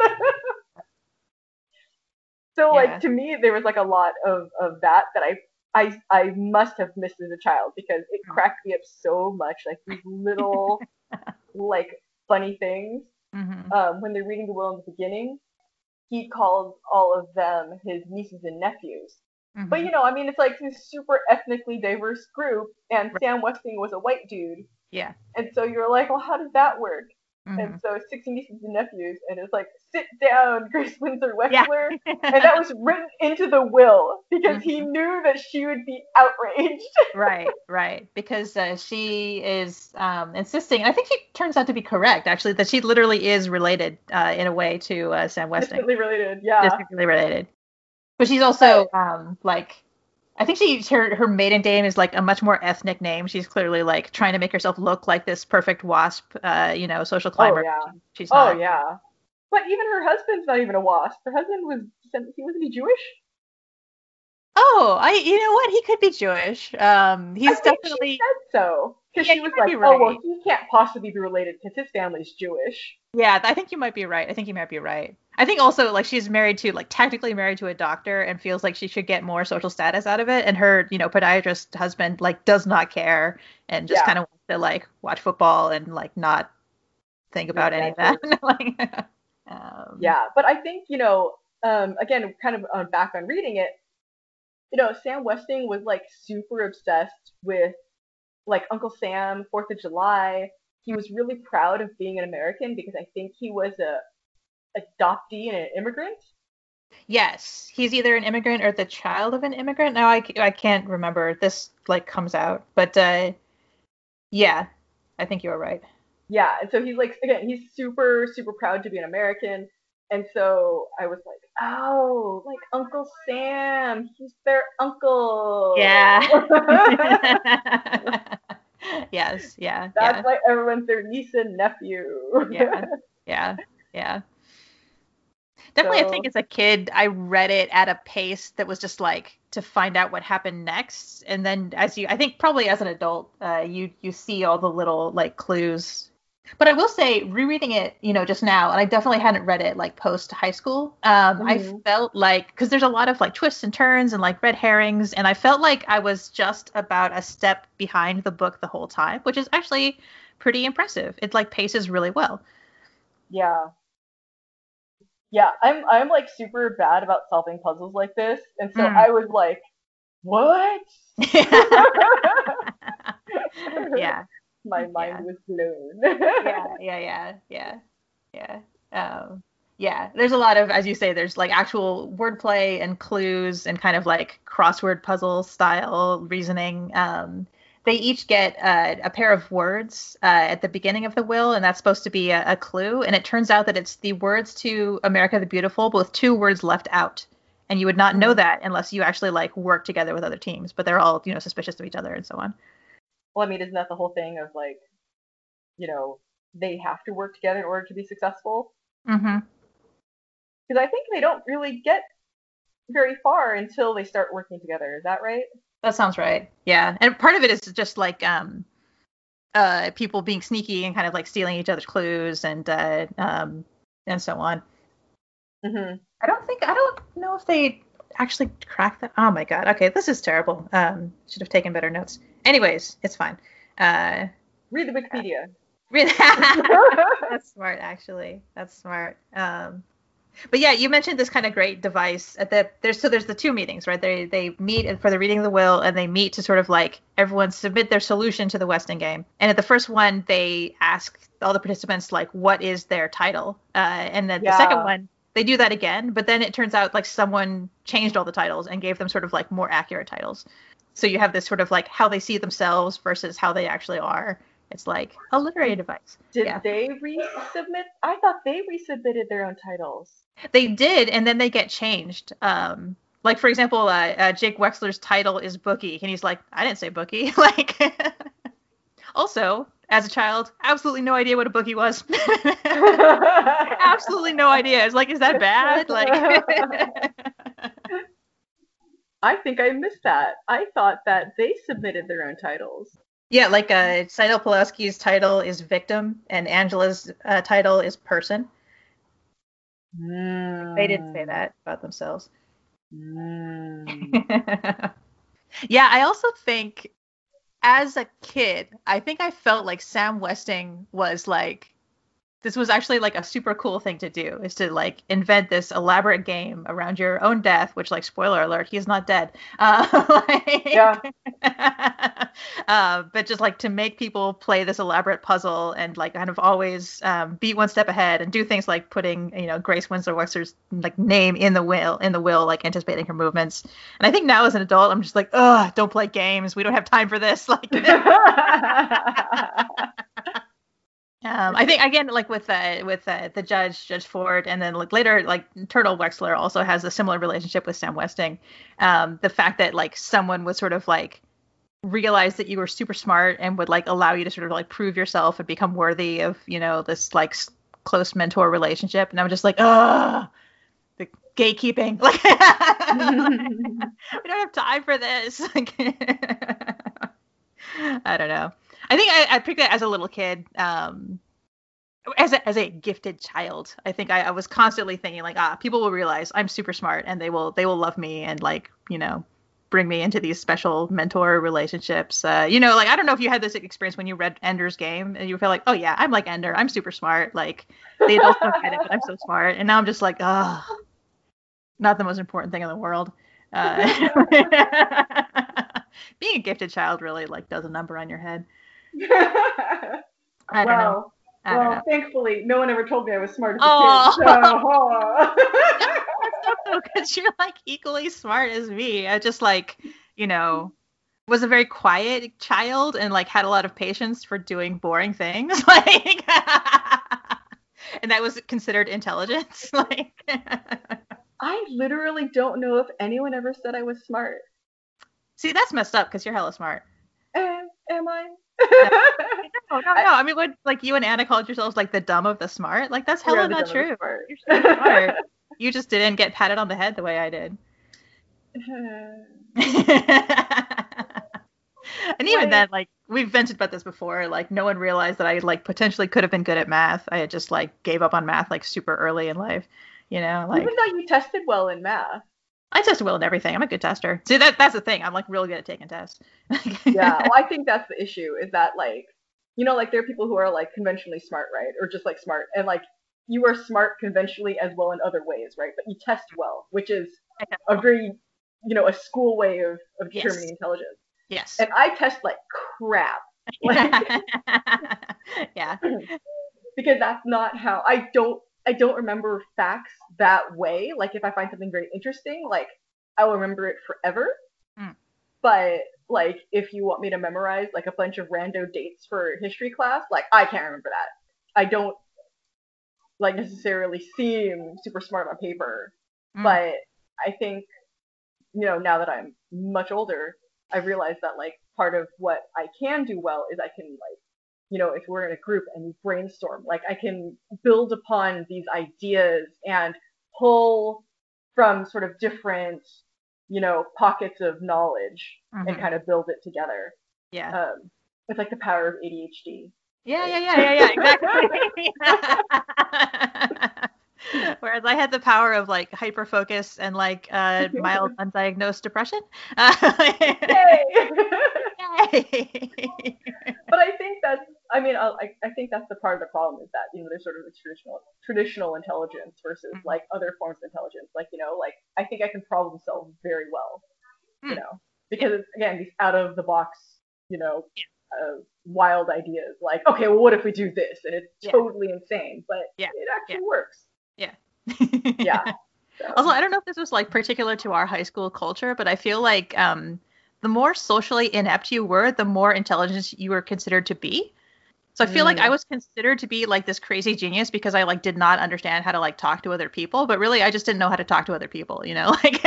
So, yeah. like, to me, there was, like, a lot of, of that that I I I must have missed as a child because it cracked me up so much, like these little like funny things. Mm-hmm. Um, when they're reading the will in the beginning, he calls all of them his nieces and nephews. Mm-hmm. But you know, I mean, it's like this super ethnically diverse group, and right. Sam Westing was a white dude. Yeah. And so you're like, well, how does that work? Mm-hmm. And so six nieces and nephews, and it's like, sit down, Grace Windsor Wexler. Yeah. And that was written into the will because mm-hmm. he knew that she would be outraged. right, right. Because uh, she is um, insisting, and I think she turns out to be correct, actually, that she literally is related uh, in a way to uh, Sam Westing. Distantly related, yeah. Distantly related. But she's also um, like... I think she her, her maiden name is like a much more ethnic name. She's clearly like trying to make herself look like this perfect wasp, uh, you know, social climber. Oh yeah. She's not. Oh yeah. But even her husband's not even a wasp. Her husband was he wasn't he Jewish? Oh, I you know what? He could be Jewish. Um, he's I definitely think she said so because yeah, she was like, right. oh well, he can't possibly be related because his family's Jewish. Yeah, I think you might be right. I think you might be right. I think also, like, she's married to, like, technically married to a doctor and feels like she should get more social status out of it. And her, you know, podiatrist husband, like, does not care and just yeah. kind of wants to, like, watch football and, like, not think about exactly. any of that. like, um, yeah, but I think, you know, um, again, kind of uh, back on reading it, you know, Sam Westing was, like, super obsessed with, like, Uncle Sam, Fourth of July. He was really proud of being an American because I think he was a adoptee and an immigrant. Yes, he's either an immigrant or the child of an immigrant. Now I, I can't remember. This like comes out, but uh, yeah, I think you're right. Yeah, and so he's like again, he's super super proud to be an American, and so I was like, oh, like Uncle Sam, he's their uncle. Yeah. Yes. Yeah. That's yeah. why everyone's their niece and nephew. yeah. Yeah. Yeah. Definitely, so, I think as a kid, I read it at a pace that was just like to find out what happened next, and then as you, I think probably as an adult, uh, you you see all the little like clues. But I will say, rereading it, you know, just now, and I definitely hadn't read it like post high school. Um, mm-hmm. I felt like because there's a lot of like twists and turns and like red herrings, and I felt like I was just about a step behind the book the whole time, which is actually pretty impressive. It like paces really well. Yeah. Yeah, I'm I'm like super bad about solving puzzles like this, and so mm. I was like, what? yeah. My mind yeah. was blown. yeah, yeah, yeah, yeah, yeah. Um, yeah, there's a lot of, as you say, there's like actual wordplay and clues and kind of like crossword puzzle style reasoning. Um, they each get uh, a pair of words uh, at the beginning of the will, and that's supposed to be a, a clue. And it turns out that it's the words to America the Beautiful, but with two words left out. And you would not know that unless you actually like work together with other teams. But they're all, you know, suspicious of each other and so on. Well, I mean, isn't that the whole thing of, like, you know, they have to work together in order to be successful? Mm-hmm. Because I think they don't really get very far until they start working together. Is that right? That sounds right. Yeah. And part of it is just, like, um, uh, people being sneaky and kind of, like, stealing each other's clues and uh, um, and so on. Mm-hmm. I don't think, I don't know if they actually cracked that. Oh, my God. Okay, this is terrible. Um, should have taken better notes. Anyways, it's fine. Uh, read the Wikipedia. Uh, read That's smart, actually. That's smart. Um, but yeah, you mentioned this kind of great device at the there's so there's the two meetings, right? They they meet for the reading of the will, and they meet to sort of like everyone submit their solution to the Westing game. And at the first one, they ask all the participants like, what is their title? Uh, and then yeah. the second one, they do that again. But then it turns out like someone changed all the titles and gave them sort of like more accurate titles. So you have this sort of like how they see themselves versus how they actually are. It's like a literary device. Did yeah. they resubmit? I thought they resubmitted their own titles. They did, and then they get changed. Um, like, for example, uh, uh, Jake Wexler's title is Bookie, and he's like, I didn't say Bookie. like, also, as a child, absolutely no idea what a Bookie was. absolutely no idea. It's like, is that bad? Like... I think I missed that. I thought that they submitted their own titles. Yeah, like uh, Sydelle Pulaski's title is Victim, and Angela's uh, title is Person. Mm. They didn't say that about themselves. Mm. yeah, I also think, as a kid, I think I felt like Sam Westing was like, this was actually like a super cool thing to do, is to like invent this elaborate game around your own death, which like spoiler alert, he's not dead. Uh, like, yeah. uh, but just like to make people play this elaborate puzzle and like kind of always um, be one step ahead and do things like putting, you know, Grace Windsor Wexler's like name in the will, in the will, like anticipating her movements. And I think now as an adult, I'm just like, oh, don't play games. We don't have time for this. Like. Um, I think again, like with uh, with uh, the judge, Judge Ford, and then like later, like Turtle Wexler also has a similar relationship with Sam Westing. Um, the fact that like someone would sort of like realize that you were super smart and would like allow you to sort of like prove yourself and become worthy of, you know, this like s- close mentor relationship. And I'm just like, ugh, the gatekeeping. Like, we don't have time for this. Like, I don't know. I think I, I picked it as a little kid. Um, as a, as a gifted child, I think I, I was constantly thinking like, ah, people will realize I'm super smart and they will, they will love me. And like, you know, bring me into these special mentor relationships. Uh, you know, like, I don't know if you had this experience when you read Ender's Game and you felt like, oh yeah, I'm like Ender. I'm super smart. Like the adults don't get it, but I'm so smart. And now I'm just like, ah, oh, not the most important thing in the world. Uh, being a gifted child really like does a number on your head. I don't well, know. I well, don't know. Thankfully, no one ever told me I was smart as a oh. kid. So, oh. Because you're like equally smart as me. I just like, you know, was a very quiet child and like had a lot of patience for doing boring things. Like, and that was considered intelligence. Like, I literally don't know if anyone ever said I was smart. See, that's messed up because you're hella smart. Am, am I? No, no, no. I, I mean, what like you and Anna called yourselves like the dumb of the smart. Like that's hella not true. You're so smart. You just didn't get patted on the head the way I did. And even then, like, we've vented about this before. Like, no one realized that I, like, potentially could have been good at math. I had just, like, gave up on math, like, super early in life, you know? Like, even though you tested well in math. I tested well in everything. I'm a good tester. See, that that's the thing. I'm, like, really good at taking tests. Yeah, well, I think that's the issue is that, like, you know, like, there are people who are, like, conventionally smart, right? Or just, like, smart. And, like, you are smart conventionally as well in other ways, right? But you test well, which is a very, you know, a school way of, of determining yes. intelligence. Yes. And I test like crap. Like, yeah. Because that's not how, I don't, I don't remember facts that way. Like if I find something very interesting, like I will remember it forever. Mm. But like, if you want me to memorize like a bunch of rando dates for history class, like I can't remember that. I don't, like necessarily seem super smart on paper. Mm. But I think, you know, now that I'm much older, I realized that like part of what I can do well is I can like, you know, if we're in a group and we brainstorm, like I can build upon these ideas and pull from sort of different, you know, pockets of knowledge mm-hmm. and kind of build it together. Yeah. Um, it's like the power of A D H D. Yeah, yeah, yeah, yeah, yeah, exactly. Yeah. Whereas I had the power of like hyper focus and like uh, mild undiagnosed depression. Uh, Yay! Yay! But I think that's, I mean, I, I think that's the part of the problem is that, you know, there's sort of a traditional traditional intelligence versus mm-hmm. like other forms of intelligence. Like, you know, like I think I can problem solve very well, mm. you know, because yeah. it's, again, these out of the box, you know. Yeah. Of wild ideas like okay well what if we do this and it's yeah. totally insane but yeah. it actually yeah. works yeah yeah so. Also I don't know if this was like particular to our high school culture but I feel like um the more socially inept you were the more intelligent you were considered to be so I feel mm. like I was considered to be like this crazy genius because I like did not understand how to like talk to other people but really I just didn't know how to talk to other people you know like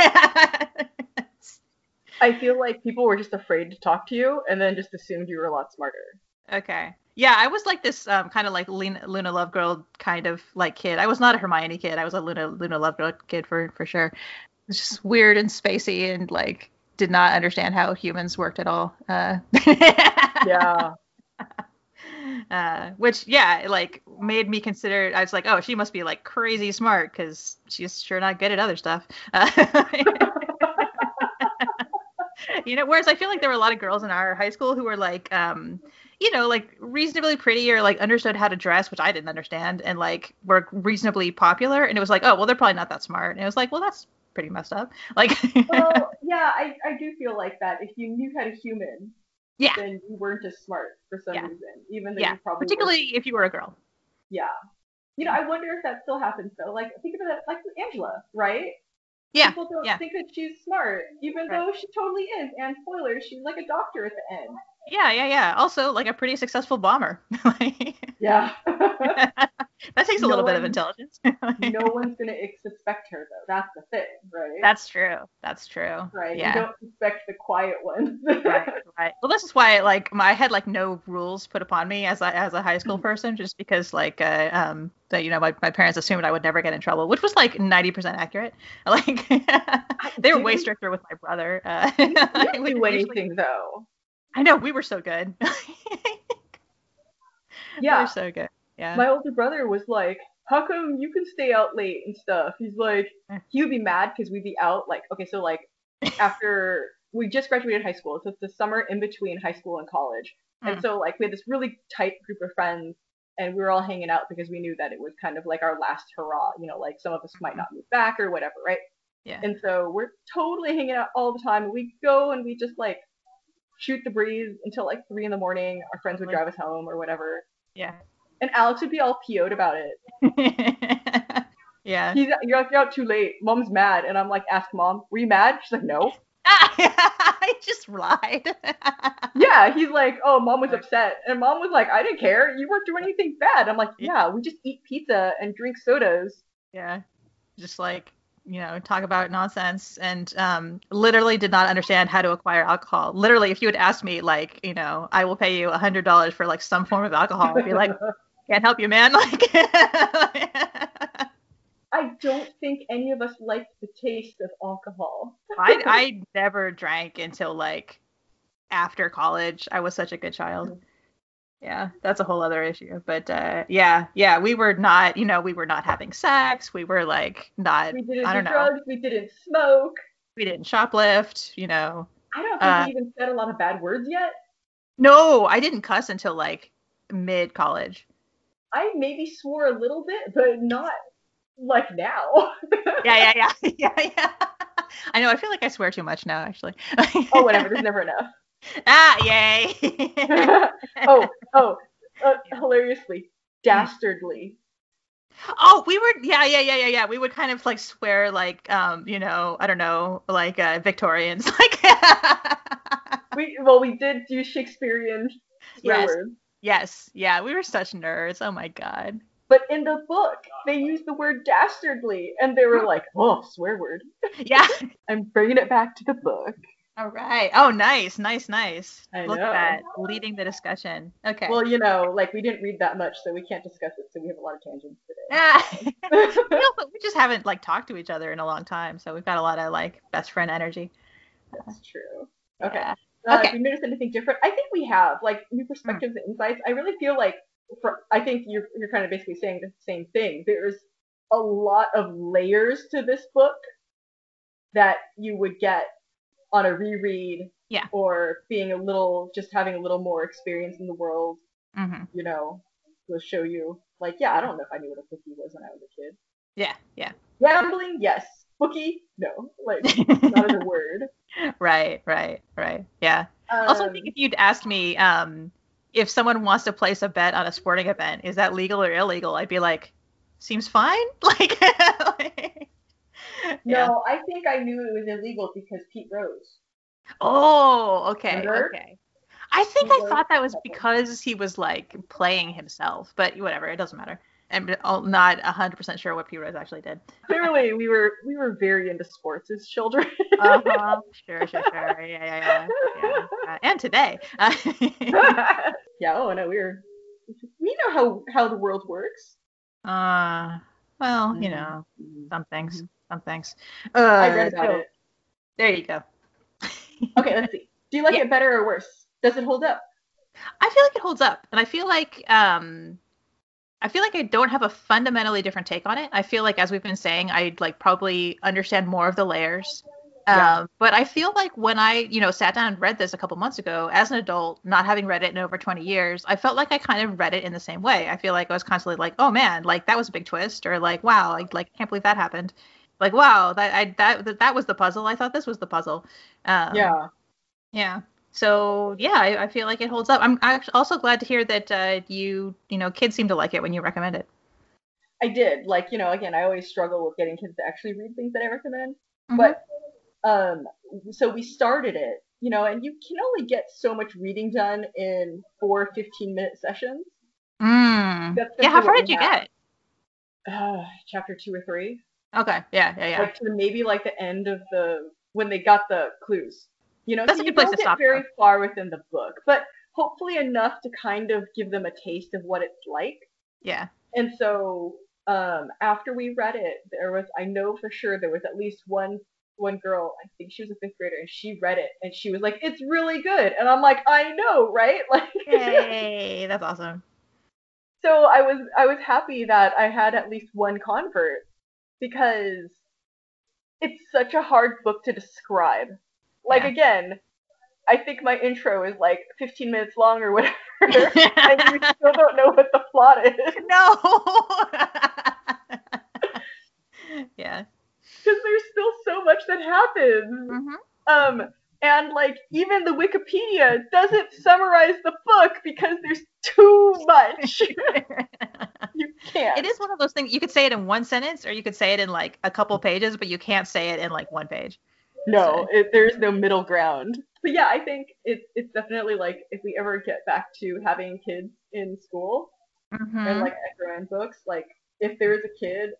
I feel like people were just afraid to talk to you and then just assumed you were a lot smarter. Okay. Yeah, I was like this um, kind of like Luna, Luna Lovegood kind of like kid. I was not a Hermione kid. I was a Luna Luna Lovegood kid for, for sure. It was just weird and spacey and like did not understand how humans worked at all. Uh, yeah. Uh, which, yeah, like made me consider, I was like, oh, she must be like crazy smart because she's sure not good at other stuff. Uh, You know, whereas I feel like there were a lot of girls in our high school who were like, um, you know, like reasonably pretty or like understood how to dress, which I didn't understand, and like were reasonably popular. And it was like, oh, well, they're probably not that smart. And it was like, well, that's pretty messed up. Like, well, yeah, I, I do feel like that. If you knew how to human, yeah. then you weren't as smart for some yeah. reason, even though yeah. you probably particularly weren't. If you were a girl. Yeah. You know, I wonder if that still happens though. Like, think about it, like Angela, right? Yeah, people don't yeah. think that she's smart, even right. though she totally is. And spoilers, she's like a doctor at the end. Yeah, yeah, yeah. Also, like a pretty successful bomber. Yeah. That takes no a little one, bit of intelligence. No one's going to suspect her, though. That's the thing, right? That's true. That's true. Right. Yeah. You don't suspect the quiet ones. Right, right. Well, this is why, like, my, I had, like, no rules put upon me as a, as a high school person, just because, like, uh, um... that, you know, my, my parents assumed I would never get in trouble, which was like ninety percent accurate. Like, they were way stricter with my brother. Uh, we didn't do anything, though. I know, we were so good. Yeah. We were so good. Yeah. My older brother was like, how come you can stay out late and stuff? He's like, he would be mad because we'd be out like, okay, so like after we just graduated high school, so it's the summer in between high school and college. Mm. And so like we had this really tight group of friends and we were all hanging out because we knew that it was kind of like our last hurrah, you know, like some of us might not move back or whatever, right? Yeah. And so we're totally hanging out all the time. We go and we just like shoot the breeze until like three in the morning. Our friends would drive us home or whatever. Yeah. And Alex would be all P O'd about it. Yeah. He's you're out, you're out too late. Mom's mad. And I'm like, ask mom, were you mad? She's like, no. I just lied. Yeah. He's like, oh, mom was upset. And mom was like, I didn't care. You weren't doing anything bad. I'm like, yeah, we just eat pizza and drink sodas. Yeah. Just like, you know, talk about nonsense and um, literally did not understand how to acquire alcohol. Literally, if you would ask me, like, you know, I will pay you one hundred dollars for, like, some form of alcohol, I'd be like, can't help you, man. Like, I don't think any of us liked the taste of alcohol. I, I never drank until, like, after college. I was such a good child. Yeah, that's a whole other issue. But uh, yeah, yeah, we were not, you know, we were not having sex. We were like not, we didn't I don't do drugs, know. We didn't smoke. We didn't shoplift, you know. I don't think uh, we even said a lot of bad words yet. No, I didn't cuss until like mid-college. I maybe swore a little bit, but not like now. yeah, yeah, yeah, yeah, yeah. I know, I feel like I swear too much now, actually. Oh, whatever, there's never enough. Ah, yay. oh, oh, uh, hilariously, dastardly. Oh, we were, yeah, yeah, yeah, yeah, yeah. We would kind of like swear like, um, you know, I don't know, like uh, Victorians. Like, we well, we did do Shakespearean swear yes. words. Yes, yeah, we were such nerds. Oh my god. But in the book, they used the word dastardly, and they were like, oh, swear word. Yeah. I'm bringing it back to the book. All right. Oh, nice, nice, nice. I Look know. at that. Leading the discussion. Okay. Well, you know, like we didn't read that much, so we can't discuss it. So we have a lot of tangents today. Yeah. we, also, we just haven't like talked to each other in a long time, so we've got a lot of like best friend energy. That's true. Okay. Yeah. Uh, okay. Have you noticed anything different? I think we have like new perspectives mm. and insights. I really feel like for, I think you're you're kind of basically saying the same thing. There's a lot of layers to this book that you would get on a reread, yeah, or being a little, just having a little more experience in the world, mm-hmm. you know, will show you. Like, yeah, I don't know if I knew what a bookie was when I was a kid. Yeah, yeah. Gambling, yes. Bookie, no. Like, not as a word. Right, right, right. Yeah. Um, also, I think if you'd asked me um, if someone wants to place a bet on a sporting event, is that legal or illegal? I'd be like, seems fine. Like. like No, yeah. I think I knew it was illegal because Pete Rose. Oh, okay, Remember? okay. I think Pete I thought that was because he was like playing himself, but whatever, it doesn't matter. I'm not one hundred percent sure what Pete Rose actually did. Clearly, we were we were very into sports as children. uh huh. Sure, sure, sure. Yeah, yeah, yeah. yeah. Uh, and today. Uh, yeah. Oh no, we were. We know how how the world works. Uh well, you know, mm-hmm. some things. Mm-hmm. Some things. Uh, I read about so, it. There you go. Okay, let's see. Do you like yeah. it better or worse? Does it hold up? I feel like it holds up, and I feel like um, I feel like I don't have a fundamentally different take on it. I feel like, as we've been saying, I like probably understand more of the layers. Um, yeah. But I feel like when I, you know, sat down and read this a couple months ago as an adult, not having read it in over twenty years, I felt like I kind of read it in the same way. I feel like I was constantly like, oh man, like that was a big twist, or like wow, like, like I can't believe that happened. Like, wow, that I, that that was the puzzle. I thought this was the puzzle. Um, yeah. Yeah. So, yeah, I, I feel like it holds up. I'm also glad to hear that uh, you, you know, kids seem to like it when you recommend it. I did. Like, you know, again, I always struggle with getting kids to actually read things that I recommend. Mm-hmm. But um, so we started it, you know, and you can only get so much reading done in four fifteen-minute sessions. Mm. Yeah, how far did you have. get? Uh, chapter two or three. Okay, yeah, yeah, yeah. Like to maybe like the end of the, when they got the clues. You know, that's so a good you place don't to get stop very though. far within the book, but hopefully enough to kind of give them a taste of what it's like. Yeah. And so um, after we read it, there was, I know for sure there was at least one one girl, I think she was a fifth grader, and she read it, and she was like, it's really good. And I'm like, I know, right? Like, hey, that's awesome. So I was I was happy that I had at least one convert, because it's such a hard book to describe. Like, yeah. Again, I think my intro is like fifteen minutes long or whatever, and you still don't know what the plot is. No. Yeah. Because there's still so much that happens. Mm-hmm. Um, and like even the Wikipedia doesn't summarize the book because there's too much. You can't. It is one of those things. You could say it in one sentence, or you could say it in like a couple pages, but you can't say it in like one page. No, so. it, there's no middle ground. But yeah, I think it's it's definitely like if we ever get back to having kids in school, mm-hmm. and like Eckroman books, like if there is a kid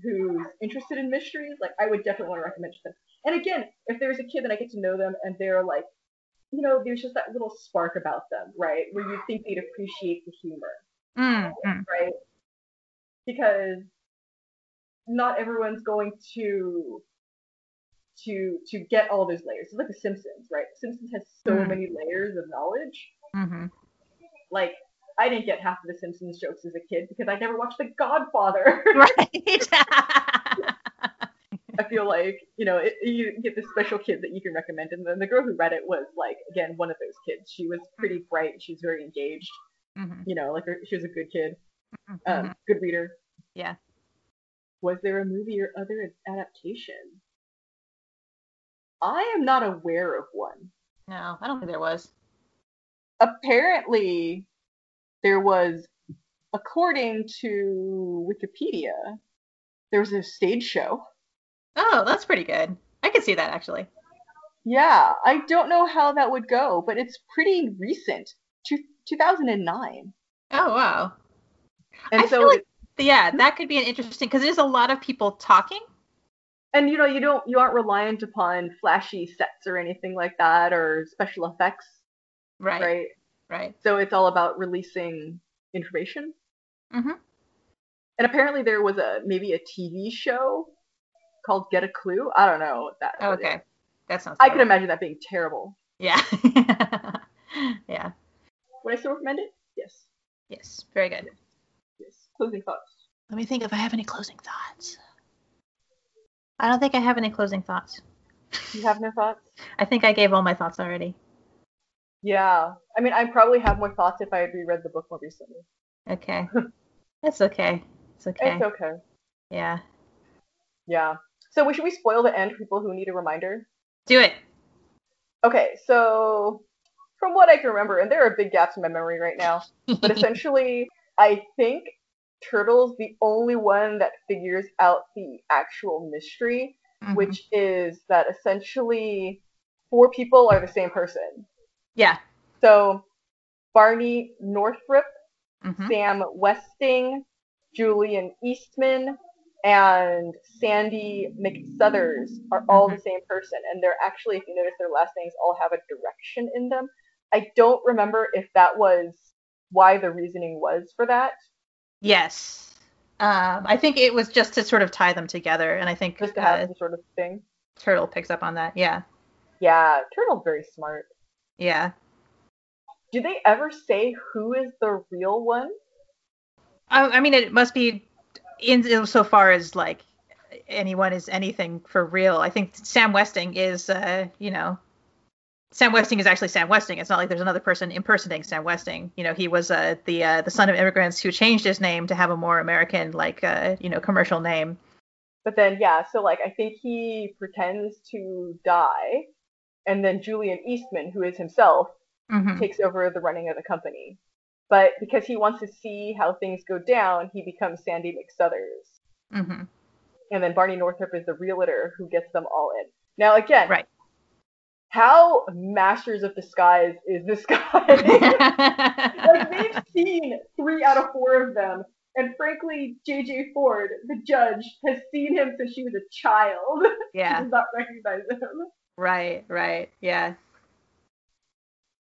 who's interested in mysteries, like I would definitely want to recommend them. And again, if there's a kid and I get to know them and they're like, you know, there's just that little spark about them, right? Where you think they'd appreciate the humor, mm-hmm. right? Because not everyone's going to to to get all those layers. It's like The Simpsons, right? Simpsons has so mm-hmm. many layers of knowledge. Mm-hmm. Like, I didn't get half of The Simpsons jokes as a kid because I never watched The Godfather. Right. I feel like, you know, it, you get this special kid that you can recommend. And then the girl who read it was, like, again, one of those kids. She was pretty bright. She was very engaged. Mm-hmm. You know, like, she was a good kid. Mm-hmm. Um, good reader. Yeah. Was there a movie or other adaptation? I am not aware of one. No, I don't think there was. Apparently, there was, according to Wikipedia, there was a stage show. Oh, that's pretty good. I could see that, actually. Yeah, I don't know how that would go, but it's pretty recent. two thousand nine. Oh, wow. And I so feel like, yeah, that could be an interesting, because there's a lot of people talking. And, you know, you don't, you aren't reliant upon flashy sets or anything like that, or special effects. Right. Right. Right. So it's all about releasing information. Mm-hmm. And apparently there was a, maybe a T V show called Get a Clue. I don't know. That. Oh, okay. That sounds I could imagine that being terrible. Yeah. Yeah. Would I still recommend it? Yes. Yes. Very good. Yes. Yes. Closing thoughts. Let me think if I have any closing thoughts. I don't think I have any closing thoughts. You have no thoughts? I think I gave all my thoughts already. Yeah. I mean, I probably have more thoughts if I had reread the book more recently. Okay. That's okay. It's okay. It's okay. Yeah. Yeah. So should we spoil the end for people who need a reminder? Do it. Okay. So from what I can remember, and there are big gaps in my memory right now, but essentially I think Turtle's the only one that figures out the actual mystery, mm-hmm. which is that essentially four people are the same person. Yeah. So Barney Northrup, mm-hmm. Sam Westing, Julian Eastman, and Sandy McSouthers are all mm-hmm. the same person. And they're actually, if you notice, their last names all have a direction in them. I don't remember if that was why the reasoning was for that. Yes. Um, I think it was just to sort of tie them together. And I think just to have uh, some sort of thing. Turtle picks up on that. Yeah. Yeah. Turtle's very smart. Yeah. Do they ever say who is the real one? I, I mean, it must be in, in so far as like anyone is anything for real. I think Sam Westing is, uh, you know, Sam Westing is actually Sam Westing. It's not like there's another person impersonating Sam Westing. You know, he was uh, the uh, the son of immigrants who changed his name to have a more American, like, uh, you know, commercial name. But then, yeah, so like I think he pretends to die. And then Julian Eastman, who is himself, mm-hmm. takes over the running of the company. But because he wants to see how things go down, he becomes Sandy McSouthers. Mm-hmm. And then Barney Northrup is the realtor who gets them all in. Now, again, right. How masters of disguise is this guy? Like, they've seen three out of four of them. And frankly, J J. Ford, the judge, has seen him since she was a child. Yeah. She does not recognize him. Right, right, yeah.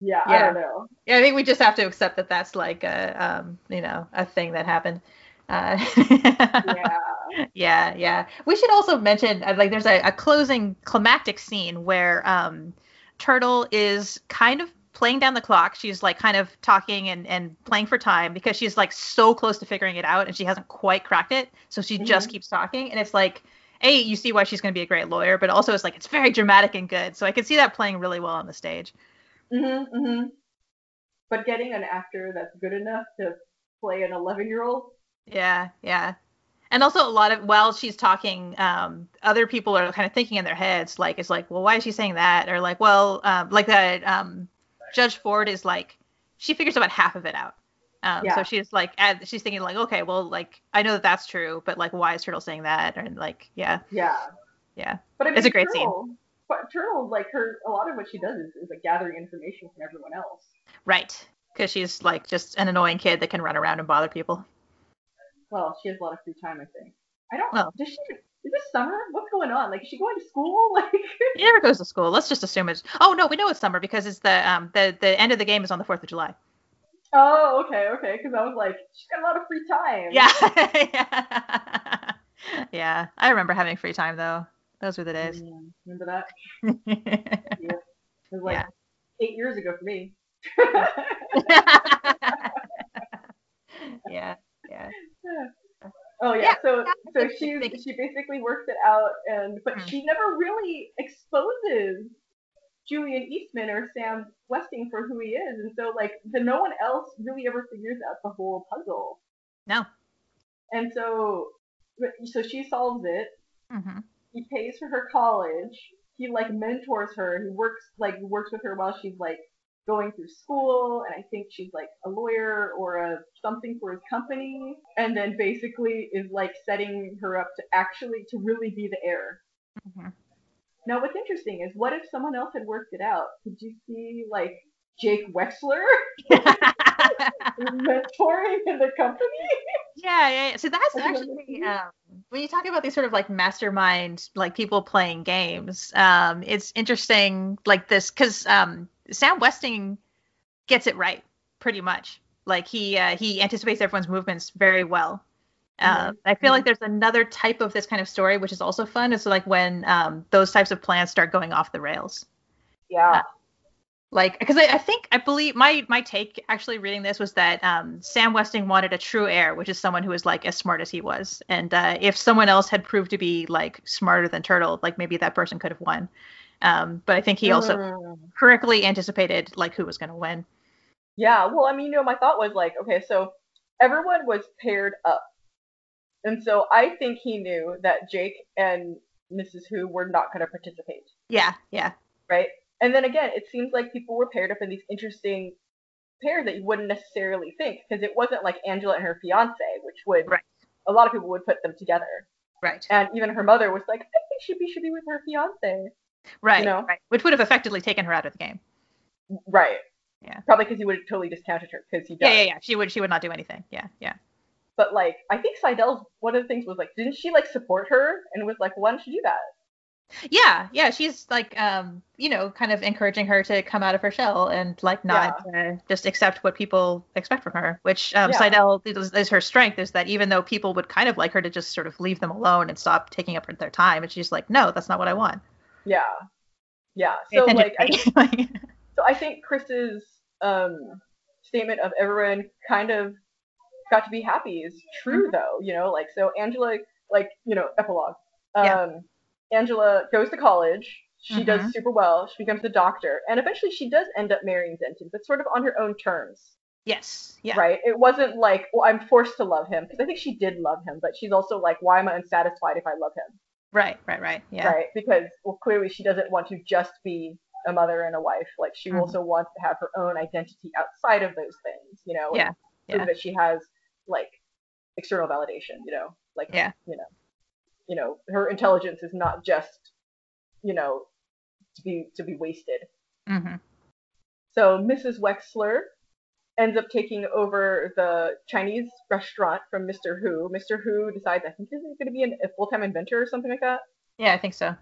yeah. Yeah, I don't know. Yeah, I think we just have to accept that that's like a, um, you know, a thing that happened. Uh, yeah. Yeah, yeah. We should also mention, like, there's a, a closing climactic scene where um, Turtle is kind of playing down the clock. She's like kind of talking and, and playing for time because she's like so close to figuring it out and she hasn't quite cracked it. So she mm-hmm. just keeps talking. And it's like, A, you see why she's going to be a great lawyer, but also it's like, it's very dramatic and good. So I could see that playing really well on the stage. Mm-hmm, mm-hmm. But getting an actor that's good enough to play an eleven-year-old? Yeah, yeah. And also a lot of, while she's talking, um, other people are kind of thinking in their heads, like, it's like, well, why is she saying that? Or like, well, um, like that um, Judge Ford is like, she figures about half of it out. Um, yeah. So she's like, she's thinking like, okay, well, like, I know that that's true, but like, why is Turtle saying that? And like, yeah. Yeah. Yeah. But I mean, it's a great Turtle, scene. But Turtle, like her, a lot of what she does is, is like gathering information from everyone else. Right. Because she's like just an annoying kid that can run around and bother people. Well, she has a lot of free time, I think. I don't know. Does she? Is this summer? What's going on? Like, is she going to school? Like, she never goes to school. Let's just assume it's. Oh no, we know it's summer because it's the um the the end of the game is on the fourth of July. Oh, okay, okay. Because I was like, she's got a lot of free time. Yeah, yeah. yeah. I remember having free time though. Those were the days. Mm, remember that? yeah. It was like yeah. eight years ago for me. yeah. Yeah. Oh yeah. yeah so so she she basically works it out, and but mm-hmm. she never really exposes Julian Eastman or Sam Westing for who he is, and so like the no one else really ever figures out the whole puzzle. No. And so so she solves it. Mm-hmm. He pays for her college. He like mentors her. He works like works with her while she's like going through school, and I think she's like a lawyer or a something for his company, and then basically is like setting her up to actually to really be the heir. Mm-hmm. Now what's interesting is what if someone else had worked it out? Could you see like Jake Wexler mentoring in the company? Yeah, yeah, yeah. So that's actually um, when you talk about these sort of like mastermind like people playing games, um, it's interesting like this because um, Sam Westing gets it right pretty much. Like he uh, he anticipates everyone's movements very well. Mm-hmm. Um, I feel like there's another type of this kind of story which is also fun. It's like when um, those types of plans start going off the rails. Yeah. Uh, like because I, I think I believe my my take actually reading this was that um, Sam Westing wanted a true heir, which is someone who is like as smart as he was. And uh, if someone else had proved to be like smarter than Turtle, like maybe that person could have won. Um, but I think he also mm. correctly anticipated like who was going to win. Yeah, well, I mean, you know, my thought was like, okay, so everyone was paired up, and so I think he knew that Jake and Missus Hu were not going to participate. Yeah, yeah, right. And then again, it seems like people were paired up in these interesting pairs that you wouldn't necessarily think, because it wasn't like Angela and her fiance, which would right. a lot of people would put them together. Right. And even her mother was like, I think she be should be with her fiance. Right, you know? Right, which would have effectively taken her out of the game. Right. Yeah. Probably because he would have totally discounted her because he does. Yeah, yeah, yeah. She would, she would not do anything. Yeah, yeah. But like, I think Sydelle, one of the things was like, didn't she like support her and was like, why don't you do that? Yeah, yeah. She's like, um, you know, kind of encouraging her to come out of her shell and like not yeah. uh, just accept what people expect from her. Which um, yeah. Sydelle is, is her strength is that even though people would kind of like her to just sort of leave them alone and stop taking up their time, and she's like, no, that's not what I want. Yeah, yeah. So like, I think, so I think Chris's um, statement of everyone kind of got to be happy is true, mm-hmm. though. You know, like so Angela, like you know, epilogue. Um, yeah. Angela goes to college. She mm-hmm. does super well. She becomes a doctor, and eventually she does end up marrying Denton, but sort of on her own terms. Yes. Yeah. Right. It wasn't like, well, I'm forced to love him, because I think she did love him, but she's also like, why am I unsatisfied if I love him? Right, right, right. Yeah. Right, because well, clearly she doesn't want to just be a mother and a wife. Like she mm-hmm. also wants to have her own identity outside of those things, you know. Yeah. So yeah. that she has like external validation, you know. Like yeah. you know, you know, her intelligence is not just, you know, to be to be wasted. Mm-hmm. So Missus Wexler ends up taking over the Chinese restaurant from Mister Hu. Mister Hu decides, I think he's going to be an, a full-time inventor or something like that. Yeah, I think so.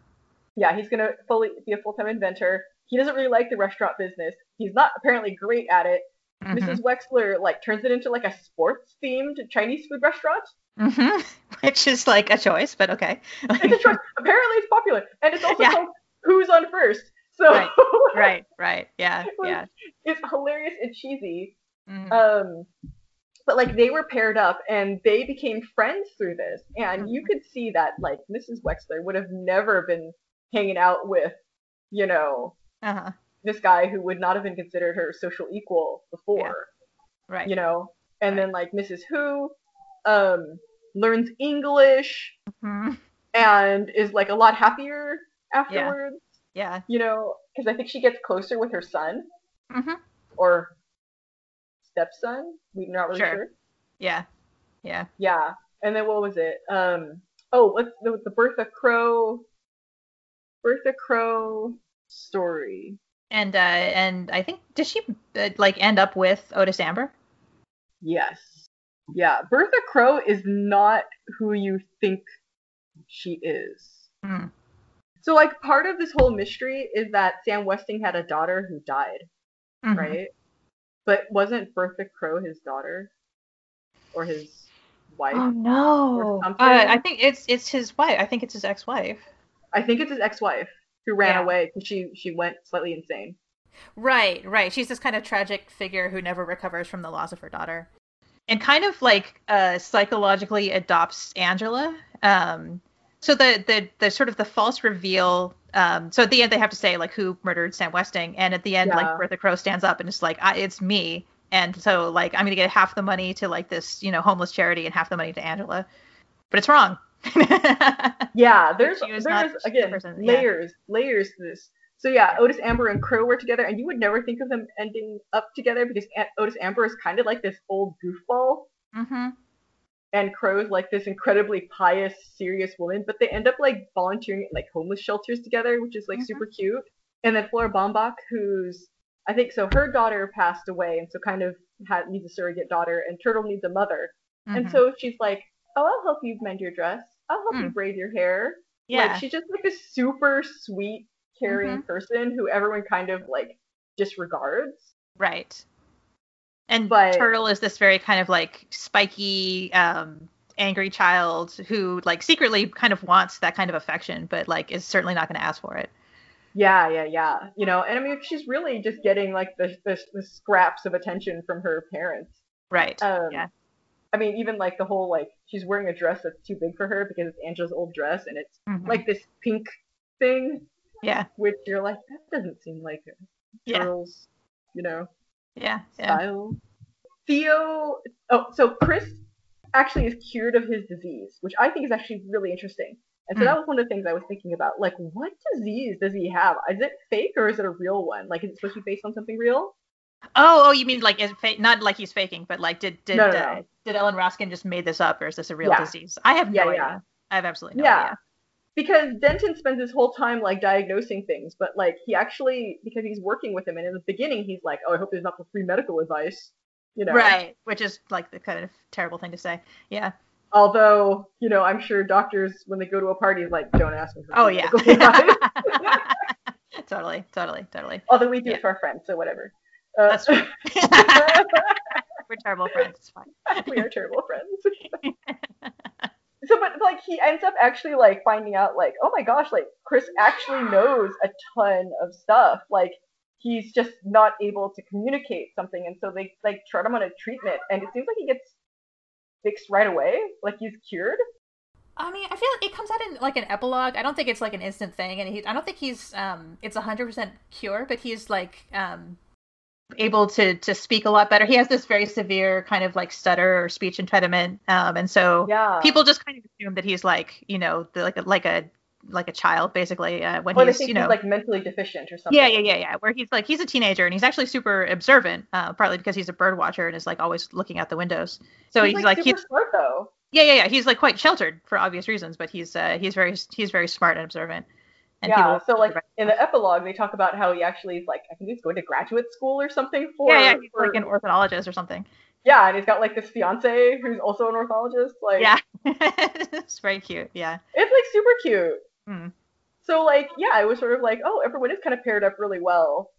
Yeah, he's going to fully be a full-time inventor. He doesn't really like the restaurant business. He's not apparently great at it. Mm-hmm. Missus Wexler, like, turns it into, like, a sports-themed Chinese food restaurant. Mm-hmm. Which is, like, a choice, but okay. It's a choice. Apparently it's popular. And it's also yeah. called Who's on First. So right, right, right. Yeah, like, yeah. It's hilarious and cheesy. Mm-hmm. Um, but like they were paired up and they became friends through this. And mm-hmm. you could see that like Missus Wexler would have never been hanging out with, you know, uh-huh. this guy who would not have been considered her social equal before. Yeah. Right. You know, and right. then like Missus Hu um, learns English mm-hmm. and is like a lot happier afterwards. Yeah. yeah. You know, because I think she gets closer with her son mm-hmm. or stepson. We're not really sure. sure. Yeah. Yeah. Yeah. And then what was it? Um, oh, what's the, the Bertha Crow? Bertha Crow story. And uh, and I think, does she uh, like end up with Otis Amber? Yes. Yeah. Bertha Crow is not who you think she is. Mm. So like part of this whole mystery is that Sam Westing had a daughter who died, mm-hmm. right? But wasn't Bertha Crow his daughter or his wife? Oh no! Uh, I think it's it's his wife. I think it's his ex-wife. I think it's his ex-wife who ran yeah. away because she, she went slightly insane. Right, right. She's this kind of tragic figure who never recovers from the loss of her daughter, and kind of like uh, psychologically adopts Angela. Um, so the the the sort of the false reveal. Um, so at the end, they have to say, like, who murdered Sam Westing? And at the end, yeah. like, Bertha Crow stands up and it's like, I, it's me. And so, like, I'm going to get half the money to, like, this, you know, homeless charity and half the money to Angela. But it's wrong. yeah, there's, there's not, again, person, layers, yeah. layers to this. So, yeah, Otis Amber and Crow were together. And you would never think of them ending up together because Aunt Otis Amber is kind of like this old goofball. Mm-hmm. And Crow's like this incredibly pious, serious woman, but they end up like volunteering at like homeless shelters together, which is like mm-hmm. super cute. And then Flora Baumbach, who's I think so her daughter passed away, and so kind of had needs a surrogate daughter, and Turtle needs a mother, mm-hmm. and so she's like, "Oh, I'll help you mend your dress. I'll help mm. you braid your hair." Yeah, like, she's just like this super sweet, caring mm-hmm. person who everyone kind of like disregards. Right. And but, Turtle is this very kind of, like, spiky, um, angry child who, like, secretly kind of wants that kind of affection, but, like, is certainly not going to ask for it. Yeah, yeah, yeah. You know, and I mean, she's really just getting, like, the, the, the scraps of attention from her parents. Right, um, yeah. I mean, even, like, the whole, like, she's wearing a dress that's too big for her because it's Angela's old dress, and it's, mm-hmm. like, this pink thing. Yeah. Which you're like, that doesn't seem like yeah. Turtle's, you know. Yeah, yeah. Style. Theo. Oh, so Chris actually is cured of his disease, which I think is actually really interesting. And so mm. that was one of the things I was thinking about. Like, what disease does he have? Is it fake or is it a real one? Like, is it supposed to be based on something real? Oh, oh, you mean like is it fa- not like he's faking, but like did did no, no, uh, no. did Ellen Raskin just made this up, or is this a real yeah. disease? I have no yeah, idea. Yeah. I have absolutely no yeah. idea. Because Denton spends his whole time, like, diagnosing things, but, like, he actually, because he's working with him, and in the beginning, he's like, oh, I hope there's not for free medical advice, you know. Right, which is, like, the kind of terrible thing to say, yeah. Although, you know, I'm sure doctors, when they go to a party, like, don't ask me for oh, free yeah. medical advice. Totally, totally, totally. Although we do yeah. it for our friends, so whatever. Uh, That's true. We're terrible friends, it's fine. We are terrible friends. So, but, like, he ends up actually, like, finding out, like, oh, my gosh, like, Chris actually knows a ton of stuff. Like, he's just not able to communicate something. And so they, like, start him on a treatment. And it seems like he gets fixed right away. Like, he's cured. I mean, I feel like it comes out in, like, an epilogue. I don't think it's, like, an instant thing. And he, I don't think he's, um, it's one hundred percent cure. But he's, like, um, able to, to speak a lot better. He has this very severe kind of like stutter or speech impediment, um, and so yeah. people just kind of assume that he's like, you know, the, like a like a like a child basically. Uh, when well, he's, they think you know, he's like mentally deficient or something. Yeah, yeah, yeah, yeah. Where he's like he's a teenager and he's actually super observant, uh, partly because he's a bird watcher and is like always looking out the windows. So he's, he's like, like super he's smart though. Yeah, yeah, yeah. He's like quite sheltered for obvious reasons, but he's uh, he's very he's very smart and observant. And yeah, so like in the epilogue, they talk about how he actually is like, I think he's going to graduate school or something for. Yeah, yeah, he's for, like an ornithologist or something. Yeah, and he's got like this fiance who's also an ornithologist. Like, yeah, it's very cute. Yeah, it's like super cute. Mm. So like, yeah, it was sort of like, oh, everyone is kind of paired up really well.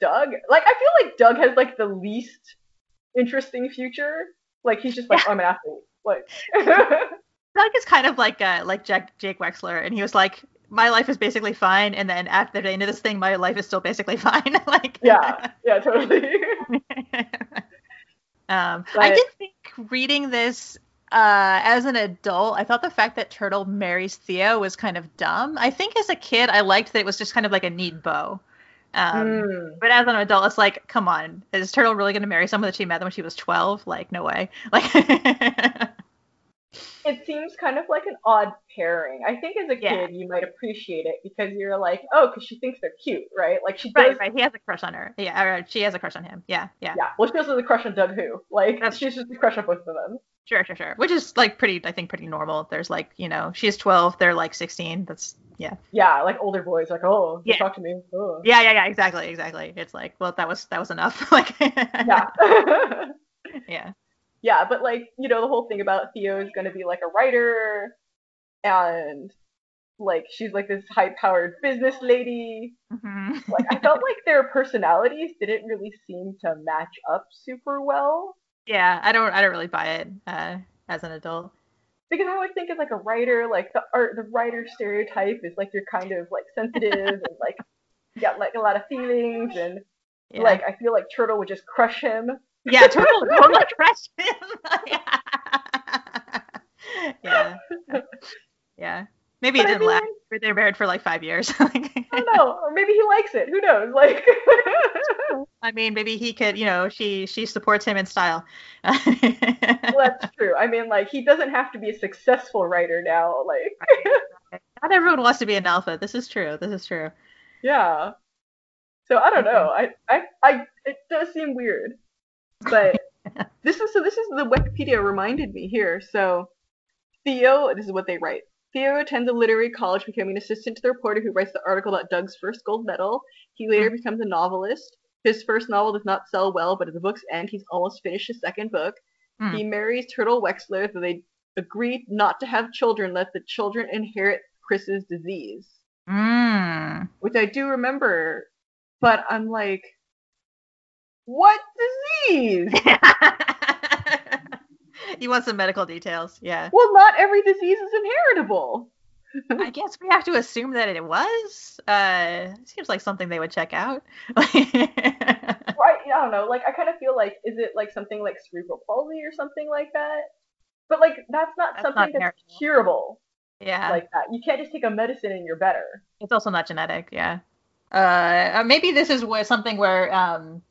Doug, like, I feel like Doug has like the least interesting future. Like, he's just like, yeah. oh, I'm an athlete. Like, Doug is kind of like uh, like Jack, Jake Wexler, and he was like. my life is basically fine, and then after the end of this thing, my life is still basically fine. Like, yeah, yeah, totally. um, but, I did think reading this uh, as an adult, I thought the fact that Turtle marries Theo was kind of dumb. I think as a kid, I liked that it was just kind of like a neat bow. Um, mm. But as an adult, it's like, come on, is Turtle really going to marry someone that she met when she was twelve? Like, no way. Like, it seems kind of like an odd pairing. I think as a yeah. kid, you might appreciate it because you're like, oh, because she thinks they're cute, right? Like she right, does... right. He has a crush on her. Yeah, or she has a crush on him. Yeah, yeah. Yeah. Well, she also has a crush on Doug Hoo. Like, that's... she's just a crush on both of them. Sure, sure, sure. Which is like pretty, I think, pretty normal. There's like, you know, she's twelve, they're like sixteen. That's yeah. Yeah, like older boys, like, oh, yeah. talk to me. Oh. Yeah, yeah, yeah. Exactly, exactly. It's like, well, that was that was enough. Like, yeah. yeah. Yeah, but, like, you know, the whole thing about Theo is going to be, like, a writer, and, like, she's, like, this high-powered business lady. Mm-hmm. Like, I felt like their personalities didn't really seem to match up super well. Yeah, I don't I don't really buy it uh, as an adult. Because I always think of, like, a writer, like, the art, the writer stereotype is, like, you're kind of, like, sensitive and, like, got, like, a lot of feelings, and, yeah. like, I feel like Turtle would just crush him. Yeah, Turtle totally crushed him. yeah. yeah, yeah. Maybe but it didn't I mean, last. Like, they were married for like five years. I don't know, or maybe he likes it. Who knows? Like, I mean, maybe he could. You know, she she supports him in style. Well, that's true. I mean, like, he doesn't have to be a successful writer now. Like, right. Not everyone wants to be an alpha. This is true. This is true. Yeah. So I don't know. I I I. It does seem weird. But this is so. This is the Wikipedia reminded me here. So Theo, this is what they write. Theo attends a literary college, becoming an assistant to the reporter who writes the article about Doug's first gold medal. He later becomes a novelist. His first novel does not sell well, but at the book's end, he's almost finished his second book. Mm. He marries Turtle Wexler, though they agreed not to have children, lest the children inherit Chris's disease. Mm. Which I do remember, but I'm like. What disease? You want some medical details, yeah. Well, not every disease is inheritable. I guess we have to assume that it was. Uh, it seems like something they would check out. Right? I don't know. Like, I kind of feel like, is it like something like cerebral palsy or something like that? But like, that's not that's something not that's curable. Yeah. Like that, you can't just take a medicine and you're better. It's also not genetic. Yeah. Uh, maybe this is where something where. Um,